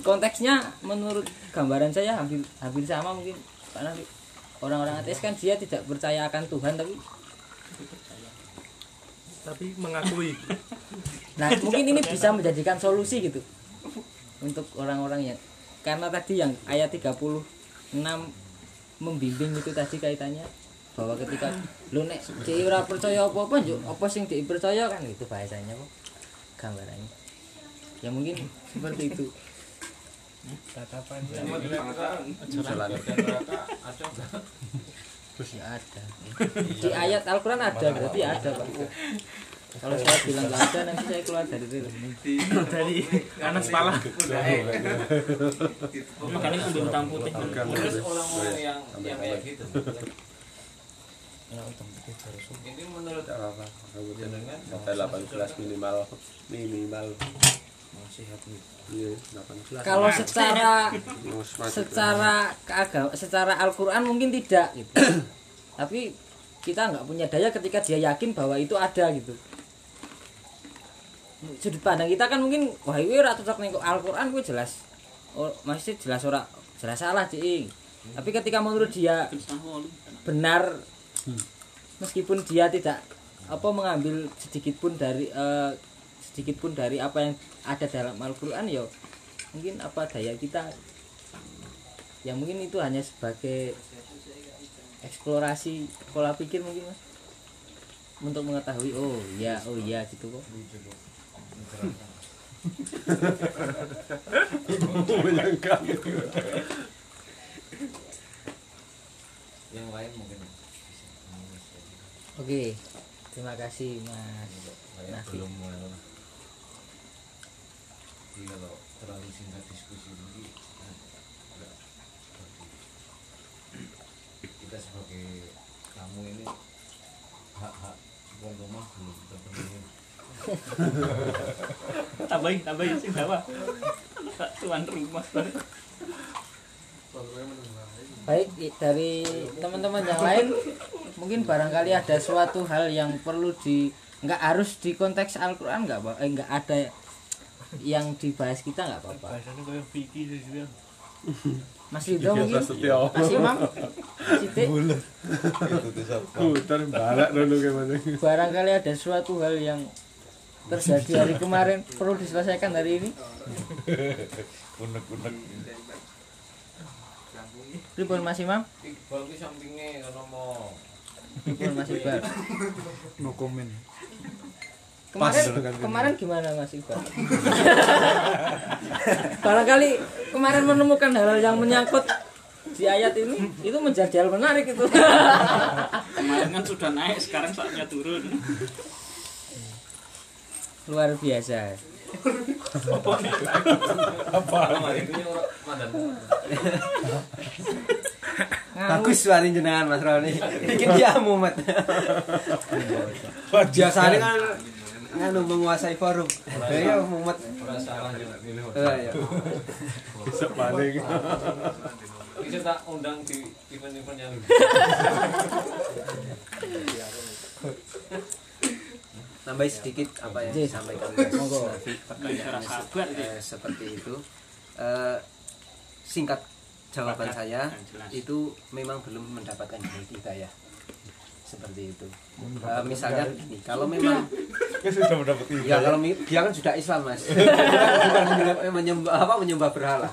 konteksnya menurut gambaran saya hampir sama mungkin karena orang-orang ateis kan dia tidak percaya akan Tuhan tapi mengakui. Nah mungkin ini bisa menjadikan solusi gitu untuk orang-orang yang karena tadi yang ayat 36 membimbing itu tadi kaitannya bahwa ketika lu nek cewek ora percaya apa-apa njuk apa sing dipercaya kan gitu bahasanya kok gambarannya. Ya mungkin seperti itu. Tatapan jalan ada. Di ayat Al-Qur'an ada berarti ada Pak. Kalau saya bilang enggak ada nanti saya keluar dari dari anak kepala. Makanya bintang putih terus orang-orang yang kayak gitu. Ini menurut apa? Dengan 18 minimal masih happy. Iya, 18. Kalau secara agama, secara Al-Qur'an mungkin tidak gitu. Tapi kita enggak punya daya ketika dia yakin bahwa itu ada gitu. Sudut pandang kita kan mungkin wah iki ora cocok ning Al-Qur'an kuwi jelas. Oh, masih jelas ora jelas salah iki. Tapi ketika menurut dia benar meskipun dia tidak apa mengambil sedikit pun dari apa yang ada dalam Al-Qur'an ya mungkin apa daya kita. Ya mungkin itu hanya sebagai eksplorasi pola pikir mungkin Mas. Untuk mengetahui oh iya gitu kok. Yang lain mungkin. Oke, terima kasih Mas. Belum mulai. Jika terlalu singkat diskusi ini, kita sebagai tamu ini hak buang rumah belum terpenuhi. Tambahin sih bawa tuan rumah. Baik, dari teman-teman yang lain mungkin barangkali ada suatu hal yang perlu nggak harus di konteks Al-Qur'an nggak ada yang dibahas kita nggak apa-apa. Mas Ridho mungkin Mas Imam Siti barangkali ada suatu hal yang terjadi hari kemarin perlu diselesaikan hari ini. Unek-unek. Ribon Mas Imam? Iqbal ki sampinge ngono mo. Ribon Mas Iqbal. No comment. Kemarin gimana Mas Iqbal? Barangkali kemarin menemukan hal yang menyangkut di ayat ini itu menjadi hal menarik itu. Kemarin kan sudah naik, sekarang saatnya turun. Luar biasa. Apa? Bagus suaranya jenengan Mas Roni. Bikin dia mumet. Biasanya kan anu menguasai forum. Ya mumet. Iya. Besok paling. Bisa tak undang di event-event yang. Tambahin sedikit apa yang disampaikan pertanyaan seperti itu. Singkat jawaban saya itu memang belum mendapatkan diri kita ya, seperti itu. Misalnya begini, kalau memang ya kalau dia kan sudah Islam Mas, menyembah berhala.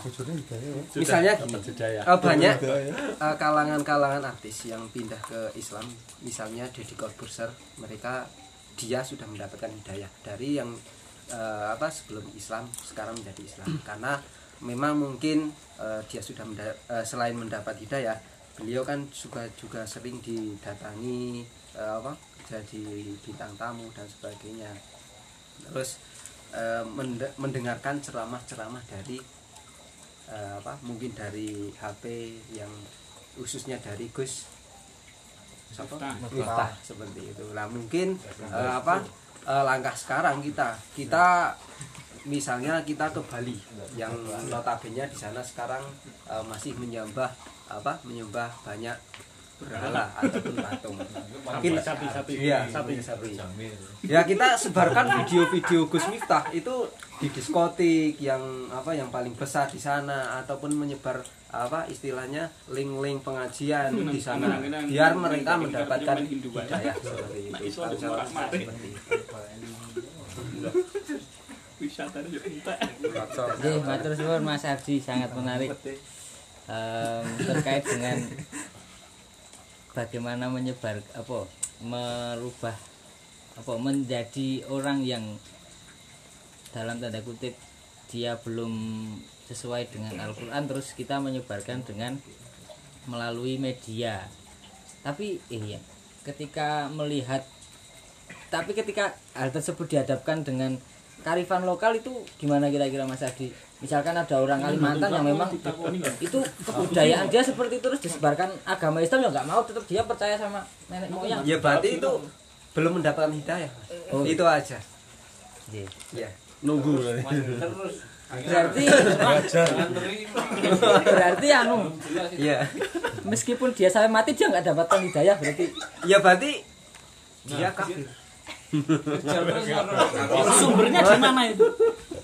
Misalnya gini, banyak kalangan-kalangan artis yang pindah ke Islam, misalnya Deddy Corbuzier, mereka dia sudah mendapatkan hidayah dari yang sebelum Islam sekarang menjadi Islam karena memang mungkin dia sudah selain mendapat hidayah beliau kan juga sering didatangi jadi bintang tamu dan sebagainya, terus mendengarkan ceramah-ceramah dari mungkin dari HP yang khususnya dari Gus Miftah seperti itu lah mungkin langkah sekarang kita misalnya kita ke Bali yang notabene di sana sekarang masih menyembah banyak berhala ataupun patung sapi ya kita sebarkan video-video Gus Miftah itu di diskotik yang paling besar di sana ataupun menyebar link-link pengajian di sana biar mereka mendapatkan hidayah seperti itu. Matur suwun Mas Ardi, sangat menarik terkait dengan bagaimana menyebar apa merubah apa menjadi orang yang dalam tanda kutip dia belum sesuai dengan Al-Quran, terus kita menyebarkan dengan melalui media. Tapi iya, ketika melihat, tapi ketika hal tersebut dihadapkan dengan kearifan lokal itu gimana kira-kira Mas Adi? Misalkan ada orang Kalimantan yang memang itu kebudayaan dia seperti terus disebarkan agama Islam, ya nggak mau, tetap dia percaya sama nenek moyang. Ya berarti itu belum mendapatkan hidayah. Oh. Itu aja. Ya. Nunggu. Terus. Berarti anu. Ya. Meskipun dia sampai mati dia nggak dapatkan hidayah berarti. Ya berarti dia kafir. Sumbernya di mana itu?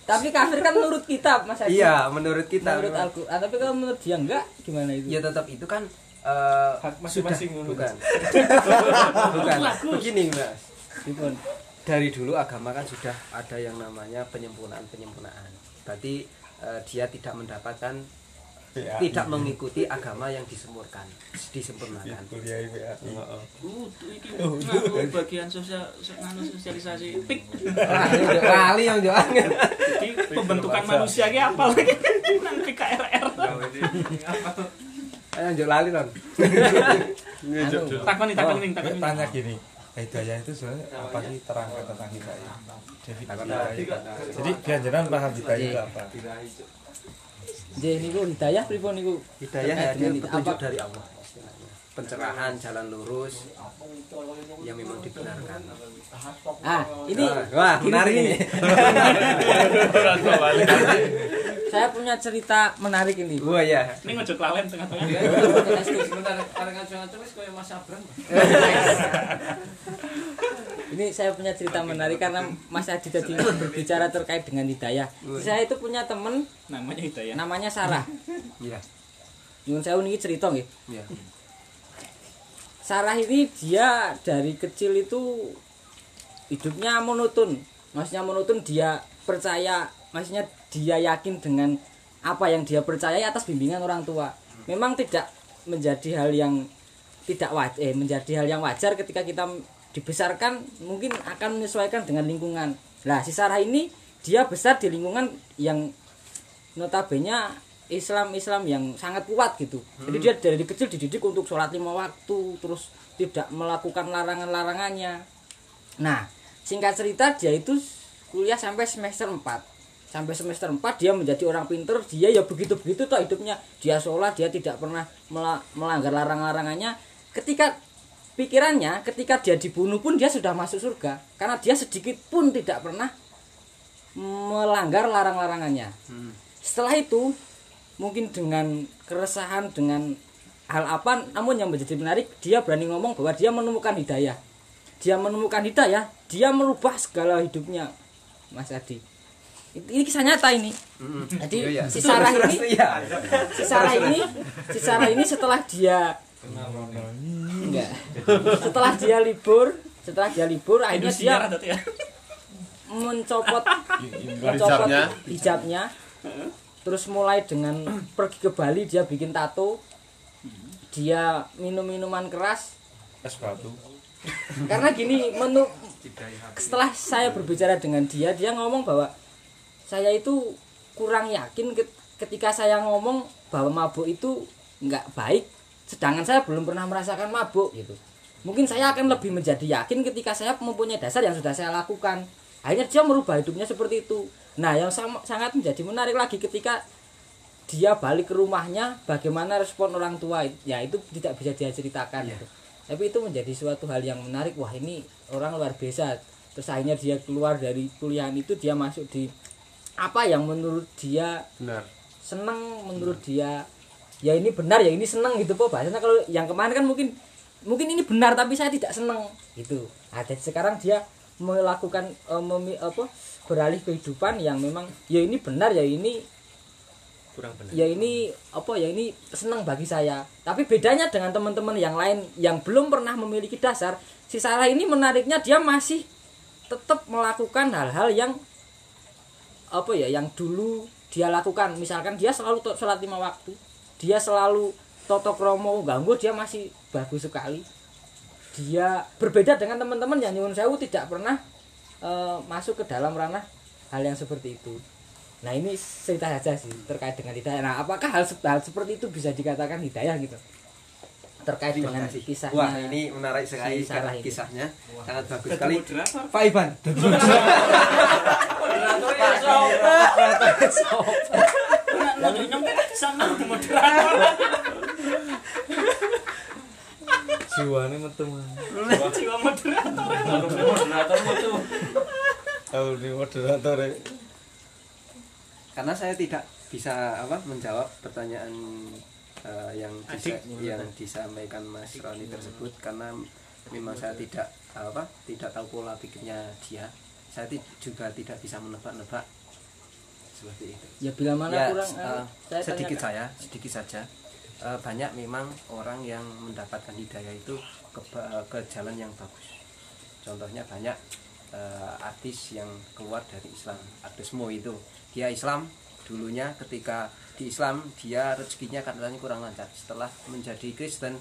Tapi kafir kan menurut kitab, Mas Adi. Iya, menurut kitab. Menurut Al-Qur'an. Tapi kalau menurut dia enggak, gimana itu? Ya tetap itu kan hak masing-masing, bukan. Bukan. Begini, Mas. Dipun. Dari dulu agama kan sudah ada yang namanya penyempurnaan-penyempurnaan. Berarti dia tidak mendapatkan tidak mengikuti agama yang disempurnakan. Bagian sosialisasi pik kali yang jauh pembentukan manusia ki apa lagi nanti KRR lanjut lali kan takon tanya gini hidayah itu apa sih, terangkan tentang hidayah. Jadi biar jangan paham hidayah itu apa. Jadi niku hidayah pripun niku? Hidayah itu petunjuk dari Allah. Pencerahan, jalan lurus yang memang dibenarkan. Ini wah, menarik ini. Saya punya cerita menarik ini. Wah, ya. Ini ngejek lalen tengah-tengah. Sebentar, arengan jangan terus koyo Mas Abran. Ini saya punya cerita menarik karena Mas Adi tadi berbicara terkait dengan hidayah. Saya itu punya teman namanya Hidayah. Namanya Sarah. Iya. Nyun sewu niki cerita nggih. Iya. Sarah ini dia dari kecil itu hidupnya monoton. Maksudnya monoton, dia percaya, maksudnya dia yakin dengan apa yang dia percayai atas bimbingan orang tua. Memang tidak menjadi hal yang menjadi hal yang wajar ketika kita dibesarkan, mungkin akan menyesuaikan dengan lingkungan. Nah, si Sarah ini dia besar di lingkungan yang notabene Islam yang sangat kuat gitu. Jadi dia dari kecil dididik untuk sholat 5 waktu, terus tidak melakukan larangan-larangannya. Nah, singkat cerita dia itu kuliah sampai semester 4. Sampai semester 4 dia menjadi orang pinter. Dia ya begitu-begitu toh hidupnya. Dia sholat, dia tidak pernah melanggar larang-larangannya. Ketika pikirannya ketika dia dibunuh pun dia sudah masuk surga, karena dia sedikit pun tidak pernah melanggar larang-larangannya. Setelah itu mungkin dengan keresahan dengan hal apa, namun yang menjadi menarik dia berani ngomong bahwa dia menemukan hidayah. Dia menemukan hidayah, dia merubah segala hidupnya, Mas Adi. Ini kisah nyata ini. Jadi si Sarah ini setelah dia libur akhirnya dia mencopot hijabnya, terus mulai dengan pergi ke Bali, dia bikin tato, dia minum minuman keras, es batu. Karena gini, setelah saya berbicara dengan dia ngomong bahwa saya itu kurang yakin ketika saya ngomong bahwa mabuk itu nggak baik, sedangkan saya belum pernah merasakan mabuk gitu. Mungkin saya akan lebih menjadi yakin ketika saya mempunyai dasar yang sudah saya lakukan. Akhirnya dia merubah hidupnya seperti itu. Nah, yang sangat menjadi menarik lagi ketika dia balik ke rumahnya, bagaimana respon orang tua, ya itu tidak bisa dia ceritakan gitu. Tapi itu menjadi suatu hal yang menarik. Wah, ini orang luar biasa. Terus akhirnya dia keluar dari kuliahan itu, dia masuk di apa yang menurut dia senang, menurut dia ya ini benar, ya ini seneng gitu po bahasanya. Kalau yang kemarin kan mungkin ini benar tapi saya tidak seneng gitu. Nah, jadi sekarang dia melakukan beralih kehidupan yang memang ya ini benar, ya ini kurang benar, ya ini ya ini seneng bagi saya. Tapi bedanya dengan teman-teman yang lain yang belum pernah memiliki dasar, si Sarah ini menariknya dia masih tetap melakukan hal-hal yang yang dulu dia lakukan. Misalkan dia selalu sholat 5 waktu, dia selalu toto kromo ganggu dia masih bagus sekali. Dia berbeda dengan teman-teman yang nyuwun sewu tidak pernah masuk ke dalam ranah hal yang seperti itu. Nah, ini cerita saja sih terkait dengan hidayah. Nah, apakah hal seperti itu bisa dikatakan hidayah gitu? Terkait terima dengan kasih kisahnya. Wah, ini menarik sekali kisahnya. Wah, sangat bagus sekali. Pak Ivan. Jiwane metu. Jiwa moderator. Moderator metu. Tahu di moderator. Karena saya tidak bisa menjawab pertanyaan yang disampaikan Mas Roni tersebut, karena memang saya tidak tahu pola pikirnya dia. Saya juga tidak bisa menebak-nebak seperti itu. Ya bila mana ya, kurang sedikit saja. Banyak memang orang yang mendapatkan hidayah itu ke jalan yang bagus. Contohnya banyak artis yang keluar dari Islam. Artis Mo itu dia Islam dulunya, ketika di Islam dia rezekinya katanya kurang lancar. Setelah menjadi Kristen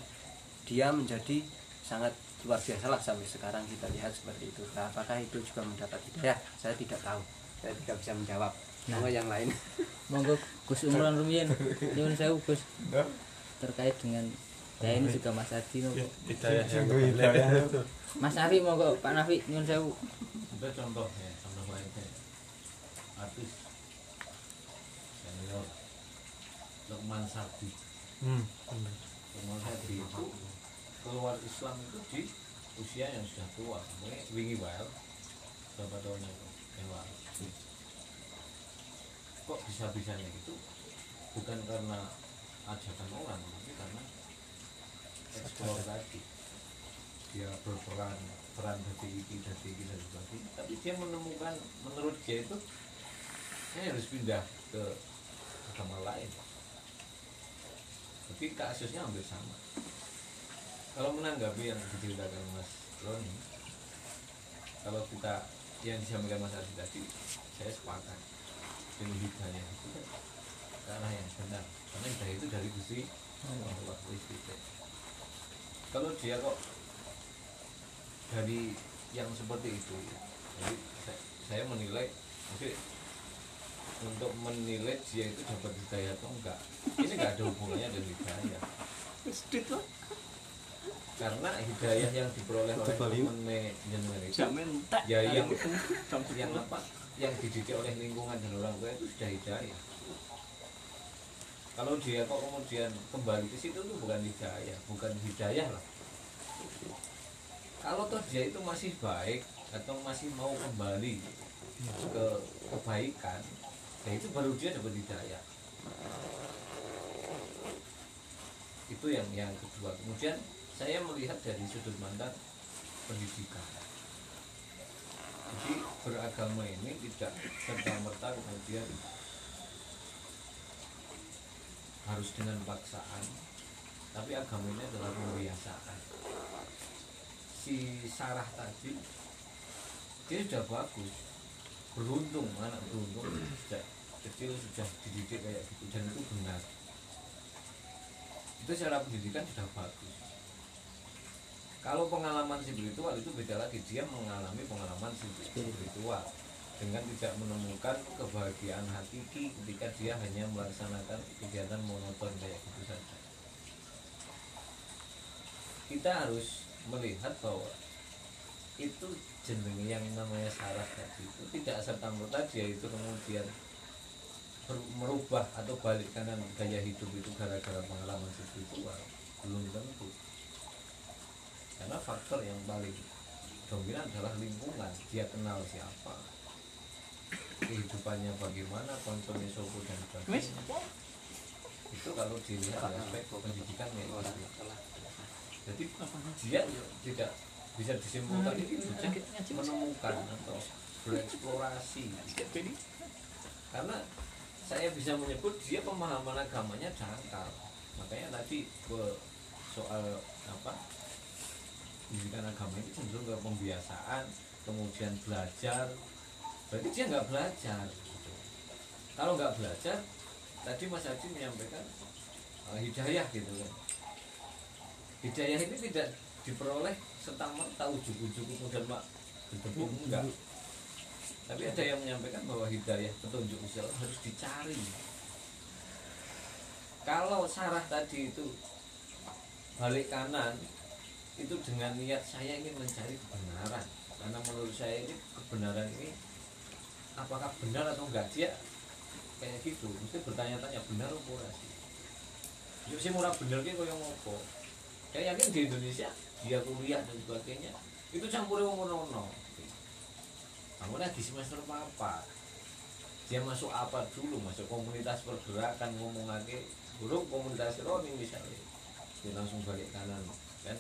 dia menjadi sangat luar biasa lah, sampai sekarang kita lihat seperti itu. Nah, apakah itu juga mendapat hidayah? Saya tidak tahu, saya tidak bisa menjawab. Nah, yang lain monggo Gus Umran rumiyin nyuwun sewu Gus terkait dengan ya ini juga Mas Adi monggo hidayah itu. Mas Nafi monggo Pak Nafi nyuwun sewu. Ada contoh baiknya artis senior Lukman Sardi. Lukman Sardi itu keluar Islam itu di usia yang sudah tua, mungkin wingi wae berapa tahunnya itu keluar. Kok bisa-bisanya gitu? Bukan karena ajakan orang, tapi karena eksplor tadi. Dia berperan dari iki dan sebagainya. Tapi dia menemukan, menurut dia itu, saya harus pindah ke agama lain. Tapi kasusnya hampir sama. Kalau menanggapi yang diceritakan Mas Roni, kalau kita yang disampaikan Mas Ardi tadi, saya sepakat. Hidayah itu karena yang benar, karena hidayah itu dari Gusti Allah. Kalau dia kok dari yang seperti itu, jadi saya menilai, maksudnya untuk menilai dia itu dapat hidayah atau enggak, ini enggak ada hubungannya dengan hidayah. Karena hidayah yang diperoleh oleh teman-teman itu ya yang dididik oleh lingkungan dan orang tua itu sudah hidayah. Kalau dia kok kemudian kembali ke situ itu bukan hidayah lah. Kalau toh dia itu masih baik atau masih mau kembali ke kebaikan, ya itu baru dia dapat hidayah. Itu yang kedua. Kemudian saya melihat dari sudut pandang pendidikan. Jadi beragama ini tidak serta-merta kemudian harus dengan paksaan, tapi agama ini adalah pembiasaan. Si Sarah tadi dia sudah bagus, beruntung, anak beruntung, sudah kecil sudah dididik kayak gitu, dan itu benar. Itu secara pendidikan sudah bagus. Kalau pengalaman spiritual itu beda lagi, dia mengalami pengalaman spiritual dengan tidak menemukan kebahagiaan hakiki ketika dia hanya melaksanakan kegiatan monoton kayak gitu saja. Kita harus melihat bahwa itu jeneng yang namanya saraf tadi itu tidak serta-merta dia itu kemudian merubah atau balik kanan gaya hidup itu gara-gara pengalaman spiritual, belum tentu. Karena faktor yang paling dominan adalah lingkungan. Dia kenal siapa, kehidupannya bagaimana, konsumsi soko dan sebagainya. Itu kalau dilihat dari aspek pendidikan ya. Jadi dia tidak bisa disimpulkan ini menemukan atau bereksplorasi. Karena saya bisa menyebut dia pemahaman agamanya dangkal. Makanya tadi soal pendidikan agama itu cenderung ke pembiasaan, kemudian belajar. Berarti dia nggak belajar. Kalau nggak belajar, tadi Mas Haji menyampaikan hidayah gitu kan. Hidayah ini tidak diperoleh serta merta ujug-ujug kemudian Pak didebuk, enggak. Tapi ada yang menyampaikan bahwa hidayah petunjuk Islam harus dicari. Kalau sarah tadi itu balik kanan itu dengan niat saya ingin mencari kebenaran, karena menurut saya ini kebenaran ini apakah benar atau enggak, dia kayak gitu mesti bertanya-tanya benar apa enggak sih. Jadi sih murah bener ki koyo ngopo. Saya yakin di Indonesia dia kuliah dan sebagainya itu campur ngono-ngono. Kamu lagi semester apa? Dia masuk apa dulu? Masuk komunitas pergerakan ngomong lagi buruk komunitas rohani misalnya. Dia langsung balik kanan kan.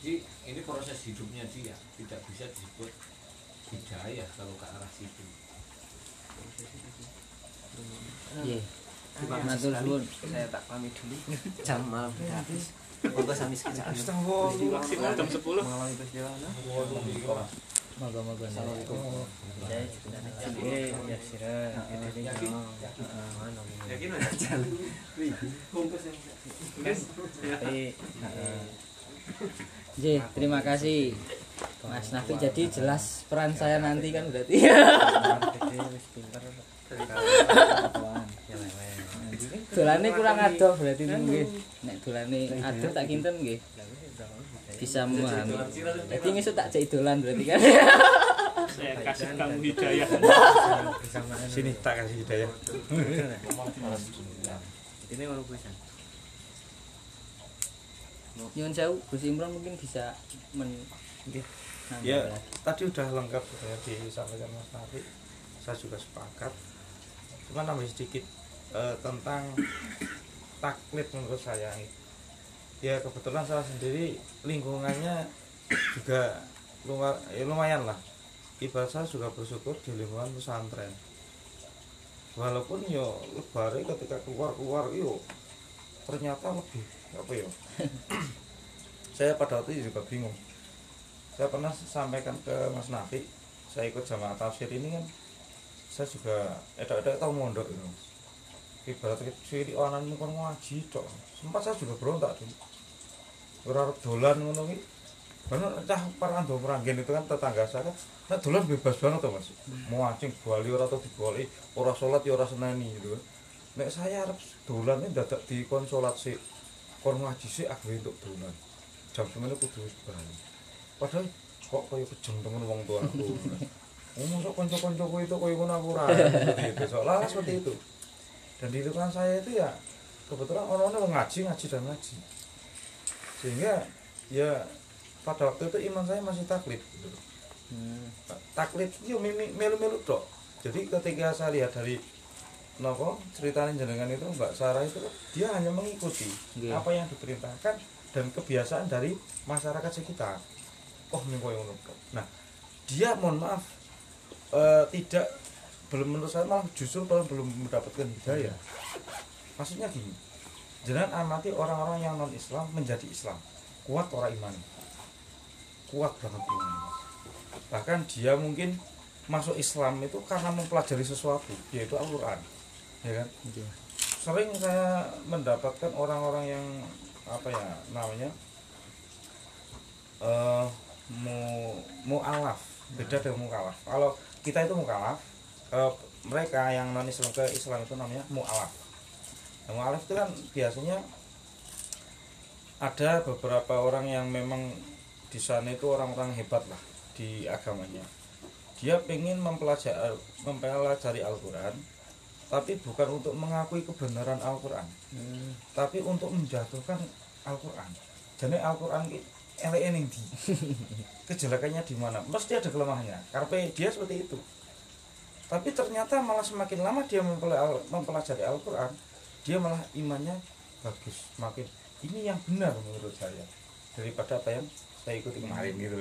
Jadi ini proses hidupnya dia tidak bisa disebut hidayah kalau ke arah situ. Yeah. Pak Matur Suwun, saya tak pamit dulu. Jam malam sudah habis. Moga sami sekejap. Maksimal jam 10. Mengalami perjalanan. Moga-moga. Assalamualaikum. Saya juga nak cakap. Ya sirat. Yakin. Yakin nak jalan. J, terima kasih Mas Nafi. Jadi jelas peran saya nanti kan berarti. Dolane kurang adoh berarti nggih. Nek dolane adoh tak kinten nggih. Bisa memahami. Dadi ngesuk tak cek dolan berarti kan. Saya kasih kamu hidayah. Sini tak kasih hidayah. Ini wong pisan. Nyuwun sewu Gus Imron mungkin bisa nggih. Ya, tadi udah lengkap sudah disampaikan Mas Nafi. Saya juga sepakat. Cuma nambah sedikit tentang taklid menurut saya. Ya kebetulan saya sendiri lingkungannya juga lumayan lah. Ibarat saya juga bersyukur di lingkungan pesantren. Walaupun yo lebaran ketika keluar yo ternyata lebih apa yo. Saya pada waktu itu juga bingung. Saya pernah sampaikan ke Mas Nafi, saya ikut jamaah tafsir ini kan. Saya juga ada tahu mondok itu. Ibarat kecil orang mungkin ngaji tok. Sempat saya juga berontak dulu. Ora dolan ngono kuwi. Bener cah peranggen itu kan tetangga saya. Nek dolan bebas banget to, Mas. Mau anjing bali ora tau digoli, ora salat ya ora seneni gitu. Nek saya arep dolan iki dadak dikon salat sik, kon ngaji sik aku entuk dolan. Jam semene kudu wis bali. Padahal kok koyo kejempengan wong tua aku. Masuk konco-konco itu koyo ngono aku ora gitu. Soalnya seperti itu. Dan di lingkungan saya itu ya kebetulan orang-orang mau ngaji dan ngaji, sehingga ya pada waktu itu iman saya masih taklid gitu. Taklid itu melu-melu dok. Jadi ketika saya lihat dari novel ceritanya jenengan itu Mbak Sarah itu dia hanya mengikuti apa yang diperintahkan dan kebiasaan dari masyarakat sekitar. Oh mingkoyo nukok. Nah dia mohon maaf tidak menurut saya malah justru belum mendapatkan hidayah. Maksudnya gini, jangan amati orang-orang yang non Islam menjadi Islam, kuat orang iman, kuat banget iman. Bahkan dia mungkin masuk Islam itu karena mempelajari sesuatu, yaitu Al-Quran, ya kan? Sering saya mendapatkan orang-orang yang apa ya namanya mu'alaf, beda dengan mu'alaf. Kalau kita itu mu'alaf, mereka yang non Islam ke Islam itu namanya mu'alaf. Nah, mu'alaf itu kan biasanya ada beberapa orang yang memang di sana itu orang-orang hebat lah di agamanya. Dia pengen mempelajari Al-Quran, tapi bukan untuk mengakui kebenaran Al-Quran, tapi untuk menjatuhkan Al-Quran. Jadi Al-Quran ini kejelekannya di mana? Pasti ada kelemahannya. Karena dia seperti itu. Tapi ternyata malah semakin lama dia mempelajari Al-Quran, dia malah imannya bagus, makin ini yang benar menurut saya daripada apa yang saya ikuti kemarin gitu.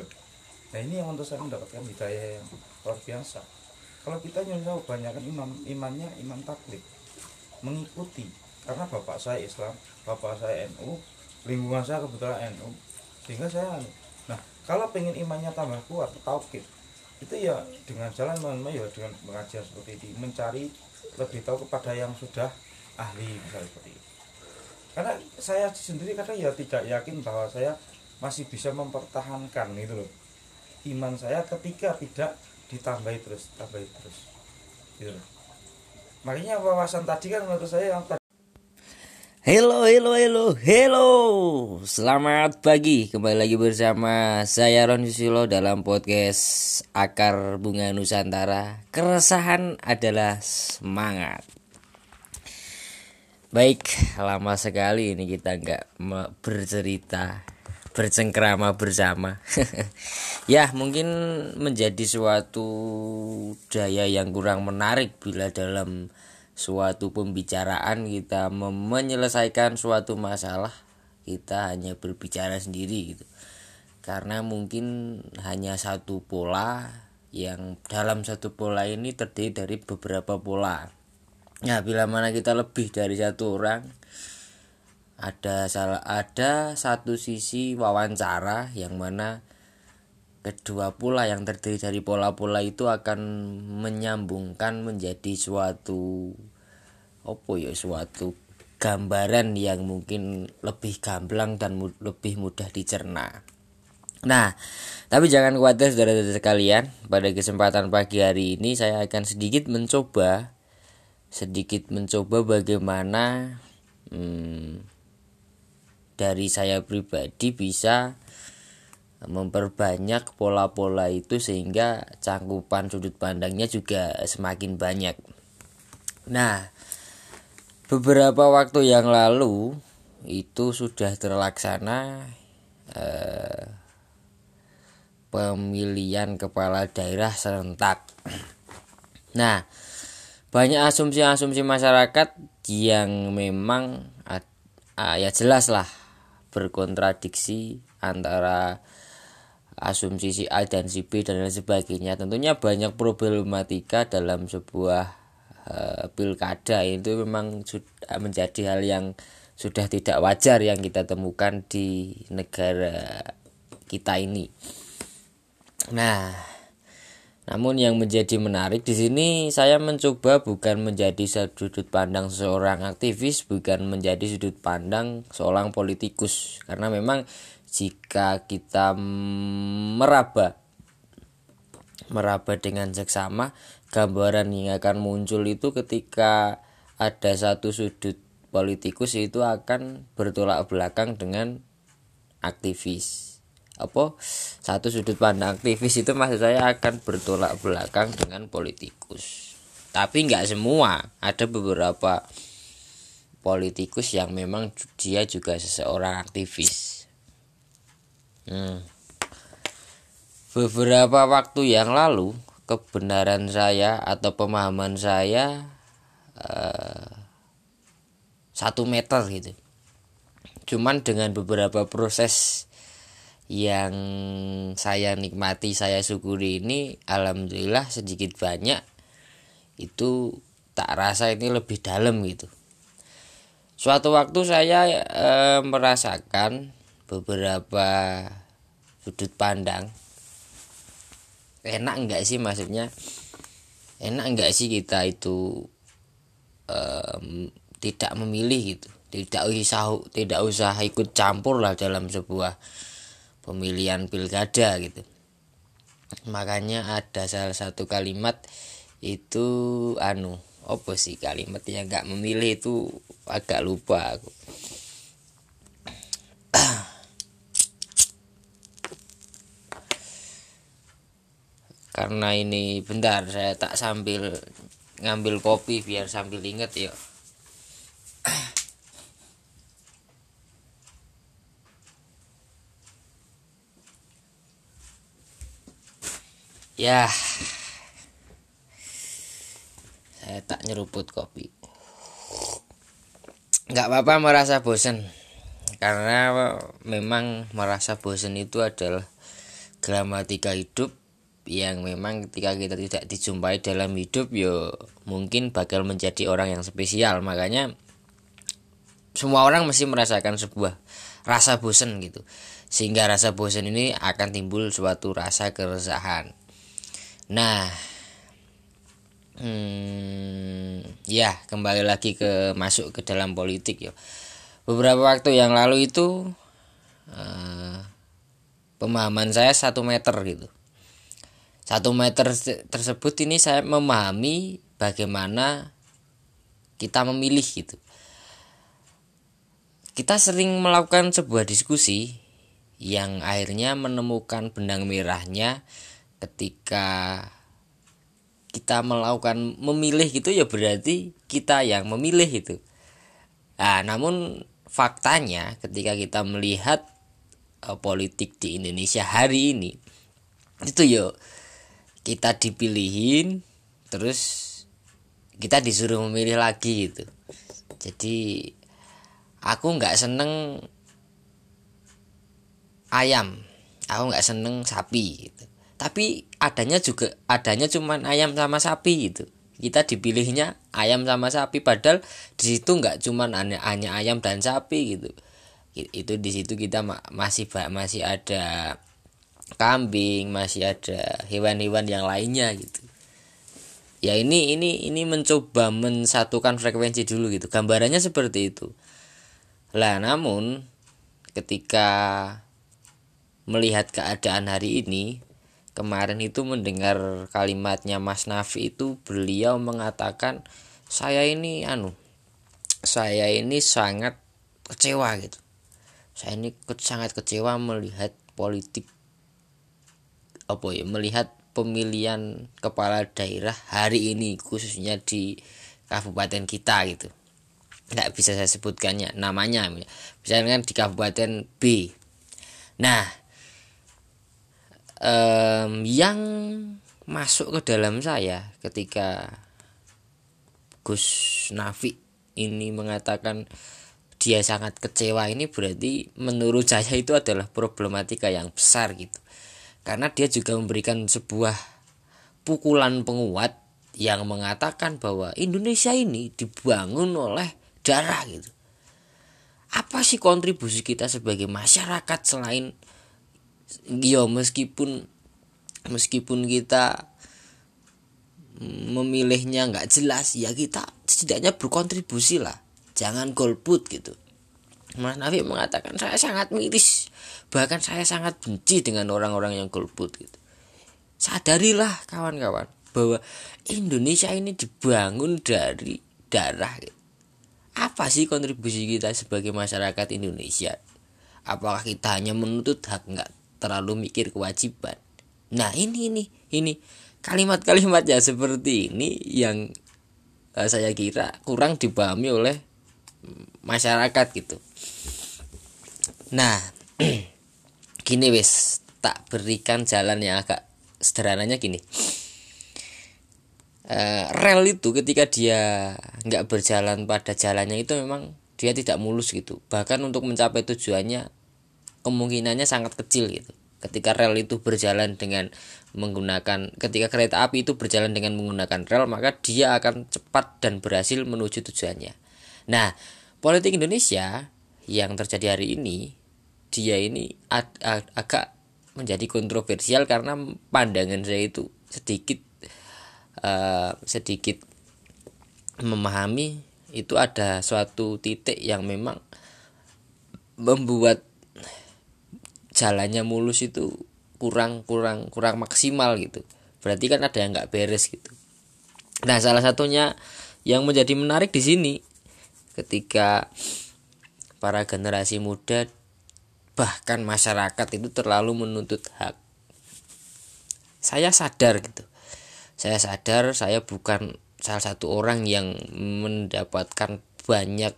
Nah ini yang untuk saya mendapatkan hidayah yang luar biasa. Kalau kita nyuruh banyak imannya iman taklid, mengikuti, karena bapak saya Islam, bapak saya NU, lingkungan saya kebetulan NU, sehingga saya. Nah kalau pengen imannya tambah kuat, tauhid itu ya dengan jalan ya dengan pengajian seperti ini, mencari lebih tahu kepada yang sudah ahli, misalnya seperti itu. Karena saya sendiri kadang ya tidak yakin bahwa saya masih bisa mempertahankan itu loh iman saya ketika tidak ditambahi terus, tambahi terus gitu loh. Makanya wawasan tadi kan menurut saya yang tadi. Hello. Selamat pagi. Kembali lagi bersama saya Ron Susilo dalam podcast Akar Bunga Nusantara. Keresahan adalah semangat. Baik, lama sekali ini kita enggak bercerita, bercengkrama bersama. Ya, mungkin menjadi suatu daya yang kurang menarik bila dalam suatu pembicaraan kita menyelesaikan suatu masalah, kita hanya berbicara sendiri gitu. Karena mungkin hanya satu pola, yang dalam satu pola ini terdiri dari beberapa pola. Nah, bila mana kita lebih dari satu orang, ada satu sisi wawancara yang mana kedua pola yang terdiri dari pola-pola itu akan menyambungkan menjadi suatu gambaran yang mungkin lebih gamblang dan lebih mudah dicerna. Nah, tapi jangan khawatir saudara-saudara sekalian, pada kesempatan pagi hari ini saya akan sedikit mencoba bagaimana dari saya pribadi bisa memperbanyak pola-pola itu sehingga cangkupan sudut pandangnya juga semakin banyak. Nah, beberapa waktu yang lalu itu sudah terlaksana pemilihan kepala daerah serentak. Nah, banyak asumsi-asumsi masyarakat yang memang ya jelas lah berkontradiksi antara asumsi si A dan si B dan lain sebagainya. Tentunya banyak problematika dalam sebuah pilkada. Itu memang sudah menjadi hal yang sudah tidak wajar yang kita temukan di negara kita ini. Nah, namun yang menjadi menarik di sini, saya mencoba bukan menjadi sudut pandang seorang aktivis, bukan menjadi sudut pandang seorang politikus. Karena memang jika kita meraba dengan seksama, gambaran yang akan muncul itu ketika ada satu sudut politikus itu akan bertolak belakang dengan aktivis. Satu sudut pandang aktivis itu maksud saya akan bertolak belakang dengan politikus. Tapi nggak semua, ada beberapa politikus yang memang dia juga seseorang aktivis. Beberapa waktu yang lalu kebenaran saya atau pemahaman saya 1 meter gitu. Cuman dengan beberapa proses yang saya nikmati, saya syukuri ini, alhamdulillah sedikit banyak itu tak rasa ini lebih dalam gitu. Suatu waktu saya merasakan beberapa sudut pandang. Enak enggak sih kita itu tidak memilih gitu, tidak usah ikut campur lah dalam sebuah pemilihan pilkada gitu. Makanya ada salah satu kalimat itu kalimatnya enggak memilih itu agak lupa aku. Karena ini bentar saya tak sambil ngambil kopi biar sambil inget ya. Ya, saya tak nyeruput kopi. Gak apa-apa merasa bosan, karena memang merasa bosan itu adalah gramatika hidup yang memang ketika kita tidak dijumpai dalam hidup yo mungkin bakal menjadi orang yang spesial. Makanya semua orang mesti merasakan sebuah rasa bosan gitu, sehingga rasa bosan ini akan timbul suatu rasa keresahan. Nah, Ya, kembali lagi ke masuk ke dalam politik ya. Beberapa waktu yang lalu itu pemahaman saya 1 meter gitu. 1 meter tersebut ini saya memahami bagaimana kita memilih gitu. Kita sering melakukan sebuah diskusi yang akhirnya menemukan benang merahnya ketika kita melakukan memilih gitu, ya berarti kita yang memilih itu. Nah, namun faktanya ketika kita melihat politik di Indonesia hari ini itu ya kita dipilihin terus kita disuruh memilih lagi gitu. Jadi aku nggak seneng ayam, aku nggak seneng sapi gitu. Tapi adanya cuman ayam sama sapi gitu. Kita dipilihnya ayam sama sapi, padahal di situ nggak cuman hanya ayam dan sapi gitu. Itu di situ kita masih ada kambing, masih ada hewan-hewan yang lainnya gitu. Ya ini mencoba mensatukan frekuensi dulu gitu. Gambarannya seperti itu. Lah namun ketika melihat keadaan hari ini, kemarin itu mendengar kalimatnya Mas Nafi itu, beliau mengatakan saya ini sangat kecewa gitu. Saya ini sangat kecewa melihat politik, melihat pemilihan kepala daerah hari ini, khususnya di kabupaten kita gitu. Nggak bisa saya sebutkannya namanya, misalnya di kabupaten B. Nah, yang masuk ke dalam saya ketika Gus Nafi ini mengatakan dia sangat kecewa, ini berarti menurut saya itu adalah problematika yang besar gitu. Karena dia juga memberikan sebuah pukulan penguat yang mengatakan bahwa Indonesia ini dibangun oleh darah gitu. Apa sih kontribusi kita sebagai masyarakat selain ya meskipun kita memilihnya nggak jelas, ya kita setidaknya berkontribusi lah. Jangan golput gitu. Mas Nafi mengatakan saya sangat miris, bahkan saya sangat benci dengan orang-orang yang golput gitu. Sadarilah kawan-kawan bahwa Indonesia ini dibangun dari darah gitu. Apa sih kontribusi kita sebagai masyarakat Indonesia? Apakah kita hanya menuntut hak, nggak terlalu mikir kewajiban? Nah ini kalimat-kalimat ya seperti ini yang saya kira kurang dipahami oleh masyarakat gitu. Nah, gini wis, tak berikan jalan yang agak sederhananya gini. Rel itu ketika dia nggak berjalan pada jalannya itu memang dia tidak mulus gitu. Bahkan untuk mencapai tujuannya kemungkinannya sangat kecil gitu. Ketika rel itu berjalan dengan menggunakan, ketika kereta api itu berjalan dengan menggunakan rel, maka dia akan cepat dan berhasil menuju tujuannya. Nah, politik Indonesia yang terjadi hari ini, dia ini agak menjadi kontroversial karena pandangan saya itu sedikit memahami itu ada suatu titik yang memang membuat jalannya mulus itu kurang maksimal gitu. Berarti kan ada yang nggak beres gitu. Nah, salah satunya yang menjadi menarik di sini ketika para generasi muda bahkan masyarakat itu terlalu menuntut hak. Saya sadar gitu. Saya bukan salah satu orang yang mendapatkan banyak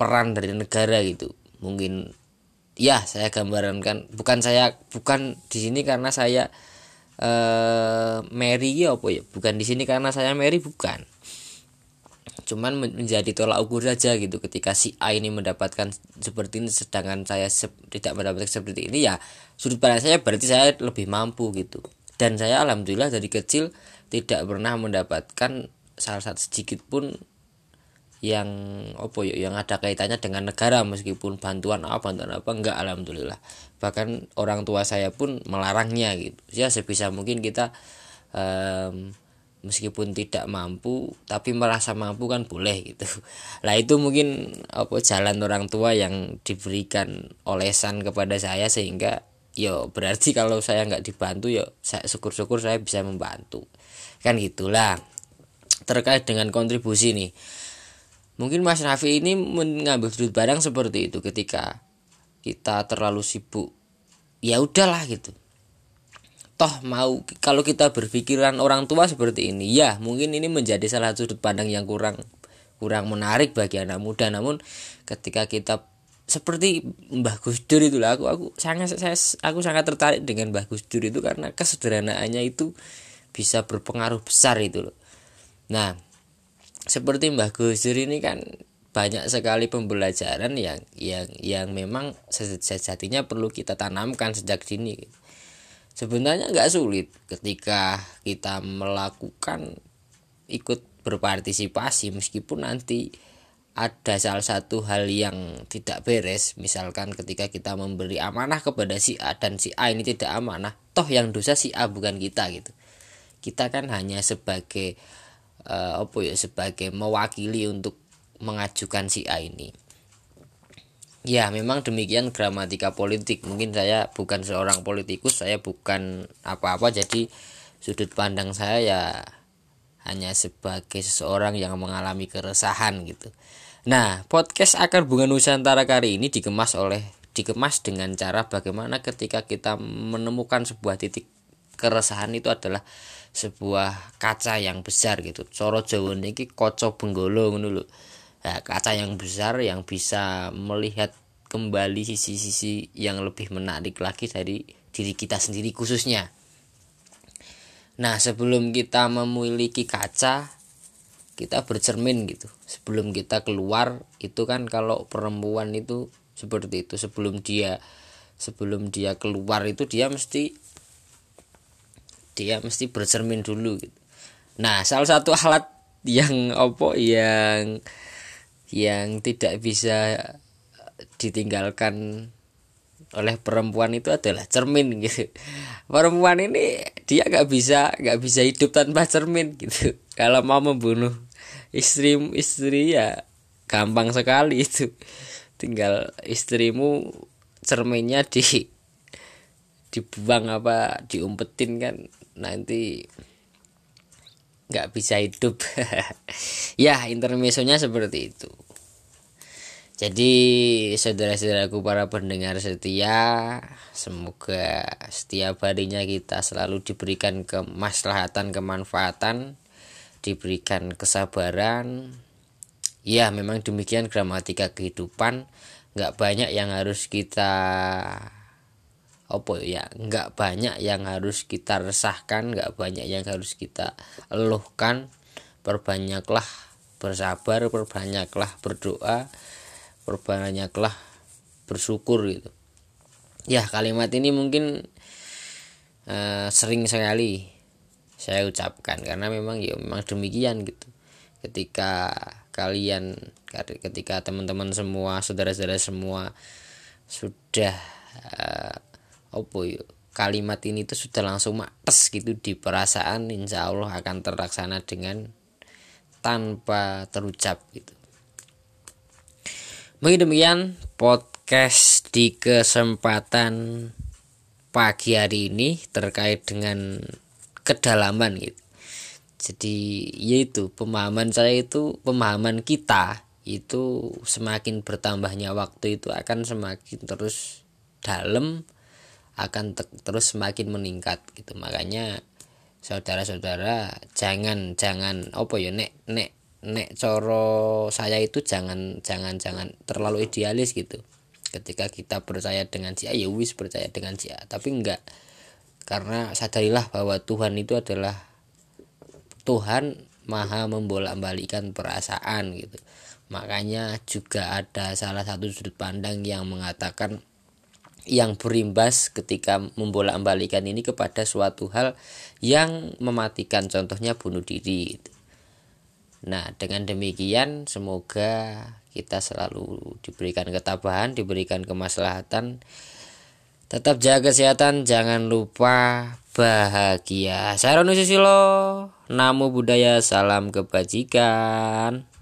peran dari negara gitu. Mungkin ya saya gambarankan, bukan di sini karena saya bukan. Cuman menjadi tolak ukur saja gitu. Ketika si A ini mendapatkan seperti ini sedangkan saya tidak mendapatkan seperti ini, ya sudut pandang saya berarti saya lebih mampu gitu. Dan saya alhamdulillah dari kecil tidak pernah mendapatkan salah satu sedikit pun yang yang ada kaitannya dengan negara, meskipun bantuan apa enggak, alhamdulillah. Bahkan orang tua saya pun melarangnya gitu. Ya sebisa mungkin kita meskipun tidak mampu tapi merasa mampu kan boleh gitu. Lah itu mungkin jalan orang tua yang diberikan olesan kepada saya, sehingga yo berarti kalau saya enggak dibantu yo syukur-syukur saya bisa membantu. Kan gitulah. Terkait dengan kontribusi nih, mungkin Mas Raffi ini mengambil sudut pandang seperti itu, ketika kita terlalu sibuk ya udahlah gitu. Toh mau kalau kita berpikiran orang tua seperti ini, ya mungkin ini menjadi salah sudut pandang yang kurang menarik bagi anak muda. Namun ketika kita seperti Mbah Gus Dur itulah, aku sangat tertarik dengan Mbah Gus Dur itu karena kesederhanaannya itu bisa berpengaruh besar itu loh. Nah, seperti Mbah Gus Dur ini kan banyak sekali pembelajaran yang memang sejatinya perlu kita tanamkan sejak dini. Sebenarnya nggak sulit ketika kita melakukan ikut berpartisipasi, meskipun nanti ada salah satu hal yang tidak beres, misalkan ketika kita memberi amanah kepada si A dan si A ini tidak amanah, toh yang dosa si A bukan kita gitu. Kita kan hanya sebagai sebagai mewakili untuk mengajukan si A ini. Ya memang demikian gramatika politik. Mungkin saya bukan seorang politikus, saya bukan apa-apa, jadi sudut pandang saya ya hanya sebagai seseorang yang mengalami keresahan gitu. Nah, podcast Akar Bunga Nusantara kali ini dikemas dengan cara bagaimana ketika kita menemukan sebuah titik keresahan itu adalah sebuah kaca yang besar gitu. Cara Jawa niki kaca benggala ngono lho. Ya, kaca yang besar yang bisa melihat kembali sisi-sisi yang lebih menarik lagi dari diri kita sendiri khususnya. Nah, sebelum kita memiliki kaca, kita bercermin gitu. Sebelum kita keluar itu kan, kalau perempuan itu seperti itu, sebelum dia keluar itu dia mesti bercermin dulu gitu. Nah, salah satu alat yang tidak bisa ditinggalkan oleh perempuan itu adalah cermin gitu. Perempuan ini dia nggak bisa hidup tanpa cermin gitu. Kalau mau membunuh istri ya gampang sekali itu. Tinggal istrimu cerminnya dibuang apa diumpetin kan, nanti nggak bisa hidup. Ya intermesonya seperti itu. Jadi saudara-saudaraku para pendengar setia, semoga setiap harinya kita selalu diberikan kemaslahatan, kemanfaatan, diberikan kesabaran. Ya memang demikian gramatika kehidupan. Nggak banyak yang harus kita resahkan, nggak banyak yang harus kita eluhkan. Perbanyaklah bersabar, perbanyaklah berdoa, perbanyaklah bersyukur gitu. Ya kalimat ini mungkin sering sekali saya ucapkan karena memang demikian gitu. Ketika teman-teman semua, saudara-saudara semua sudah kalimat ini tuh sudah langsung mates gitu di perasaan, insya Allah akan terlaksana dengan tanpa terucap gitu. Mungkin demikian podcast di kesempatan pagi hari ini terkait dengan kedalaman gitu. Jadi yaitu pemahaman kita itu semakin bertambahnya waktu itu akan semakin terus dalam, akan terus semakin meningkat gitu. Makanya saudara-saudara jangan coro saya itu jangan terlalu idealis gitu. Ketika kita percaya dengan si A, ya wis percaya dengan si A, tapi enggak, karena sadarilah bahwa Tuhan itu adalah Tuhan Maha membolak-balikan perasaan gitu. Makanya juga ada salah satu sudut pandang yang mengatakan yang berimbas ketika membolak-balikan ini kepada suatu hal yang mematikan, contohnya bunuh diri. Nah, dengan demikian semoga kita selalu diberikan ketabahan, diberikan kemaslahatan. Tetap jaga kesehatan, jangan lupa bahagia. Saya Rono Susilo, namo buddhaya, salam kebajikan.